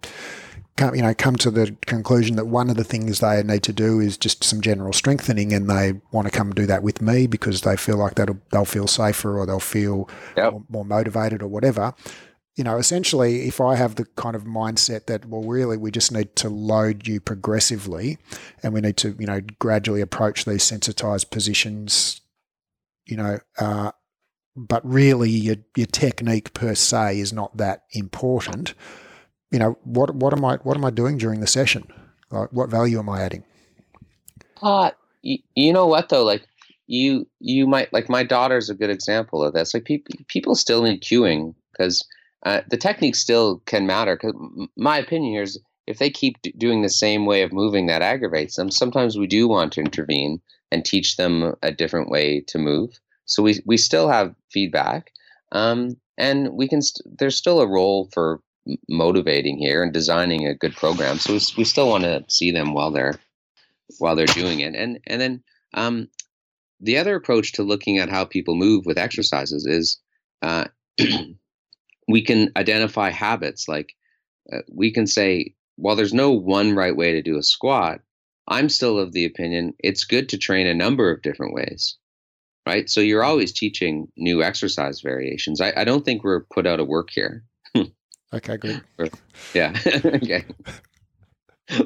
come, you know, come to the conclusion that one of the things they need to do is just some general strengthening, and they want to come do that with me because they feel like that'll, they'll feel safer or they'll feel yep. more, more motivated or whatever. You know, essentially, if I have the kind of mindset that, well, really, we just need to load you progressively and we need to, you know, gradually approach these sensitized positions, you know, uh, but really your, your technique per se is not that important. You know, what what am I what am I doing during the session? Like, what value am I adding? Uh, you, you know what, though, like you you might, like my daughter's a good example of this. Like people, people still in queuing because Uh, the technique still can matter, because my opinion here is if they keep d- doing the same way of moving, that aggravates them. Sometimes we do want to intervene and teach them a different way to move. So we we still have feedback, um, and we can. St- there's still a role for m- motivating here and designing a good program. So we, we still want to see them while they're while they're doing it, and and then um, the other approach to looking at how people move with exercises is. Uh, We can identify habits. Like uh, we can say, while there's no one right way to do a squat, I'm still of the opinion it's good to train a number of different ways, right? So you're always teaching new exercise variations. I, I don't think we're put out of work here. Okay, good. We're, yeah. Okay.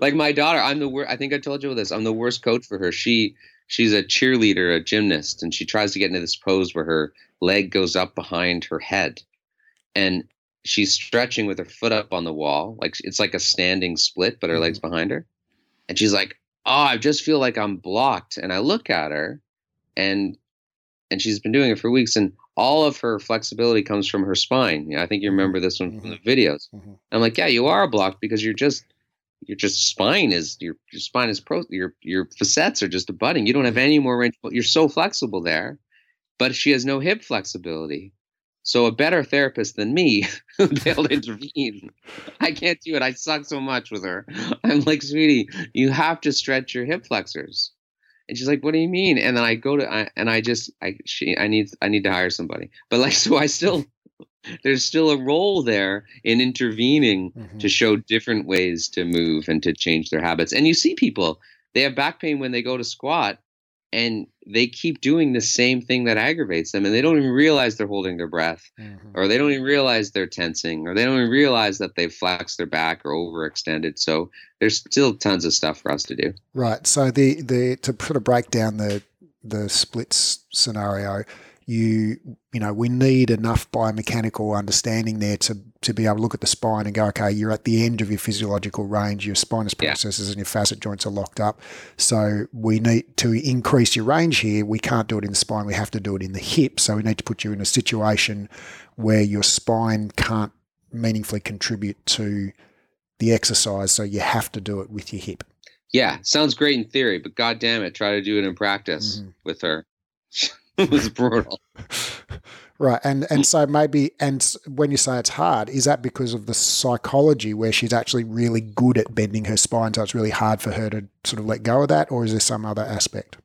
Like my daughter, I'm the worst. I think I told you this. I'm the worst coach for her. She she's a cheerleader, a gymnast, and she tries to get into this pose where her leg goes up behind her head. And she's stretching with her foot up on the wall. Like it's like a standing split, but her leg's behind her. And she's like, oh, I just feel like I'm blocked. And I look at her and, and she's been doing it for weeks. And all of her flexibility comes from her spine. You know, I think you remember this one from the videos. Mm-hmm. I'm like, yeah, you are blocked because you're just, your just spine is, your, your spine is pro your, your facets are just abutting. You don't have any more range. You're so flexible there, but she has no hip flexibility. So a better therapist than me would be able to intervene. I can't do it. I suck so much with her. I'm like, sweetie, you have to stretch your hip flexors. And she's like, what do you mean? And then I go to, I, and I just, I, she, I need, I need to hire somebody. But like, so I still, there's still a role there in intervening mm-hmm. to show different ways to move and to change their habits. And you see people, they have back pain when they go to squat, and they keep doing the same thing that aggravates them, and they don't even realize they're holding their breath, mm-hmm. or they don't even realize they're tensing, or they don't even realize that they've flexed their back or overextended. So there's still tons of stuff for us to do. Right. So the the to sort of break down the the splits scenario, you you know, we need enough biomechanical understanding there to to be able to look at the spine and go, okay, you're at the end of your physiological range, your spinous processes yeah. and your facet joints are locked up. So we need to increase your range here. We can't do it in the spine. We have to do it in the hip. So we need to put you in a situation where your spine can't meaningfully contribute to the exercise. So you have to do it with your hip. Yeah, sounds great in theory, but God damn it, try to do it in practice mm. with her. It was brutal. Right. And and so maybe, and when you say it's hard, is that because of the psychology where she's actually really good at bending her spine, so it's really hard for her to sort of let go of that, or is there some other aspect?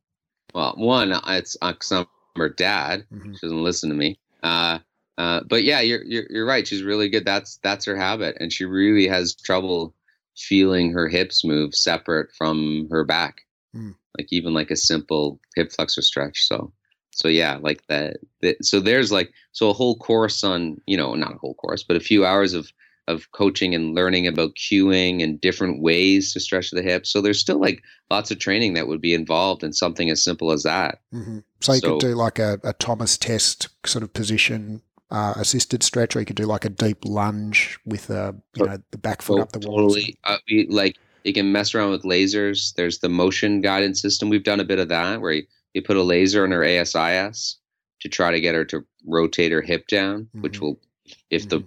Well, one, it's because I'm her dad. Mm-hmm. She doesn't listen to me. Uh, uh, but yeah, you're, you're you're right. She's really good. That's that's her habit, and she really has trouble feeling her hips move separate from her back, mm. like even like a simple hip flexor stretch. So. So yeah, like that, that. So there's like, so a whole course on, you know, not a whole course, but a few hours of, of coaching and learning about cueing and different ways to stretch the hips. So there's still like lots of training that would be involved in something as simple as that. Mm-hmm. So you so, could do like a, a Thomas test sort of position uh, assisted stretch, or you could do like a deep lunge with a, you know, the back foot oh, up the wall. Totally. Uh, we, like you can mess around with lasers. There's the motion guidance system. We've done a bit of that where you, They put a laser on her A S I S to try to get her to rotate her hip down, mm-hmm. which will, if mm-hmm. the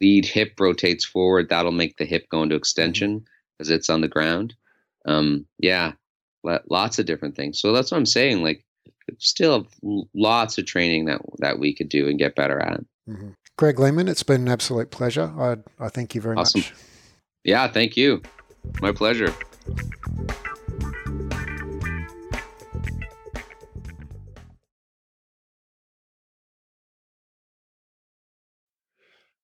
lead hip rotates forward, that'll make the hip go into extension because mm-hmm. it's on the ground. Um, yeah, lots of different things. So that's what I'm saying. Like, still lots of training that that we could do and get better at. Mm-hmm. Greg Lehman, it's been an absolute pleasure. I I thank you very awesome. much. Yeah, thank you. My pleasure.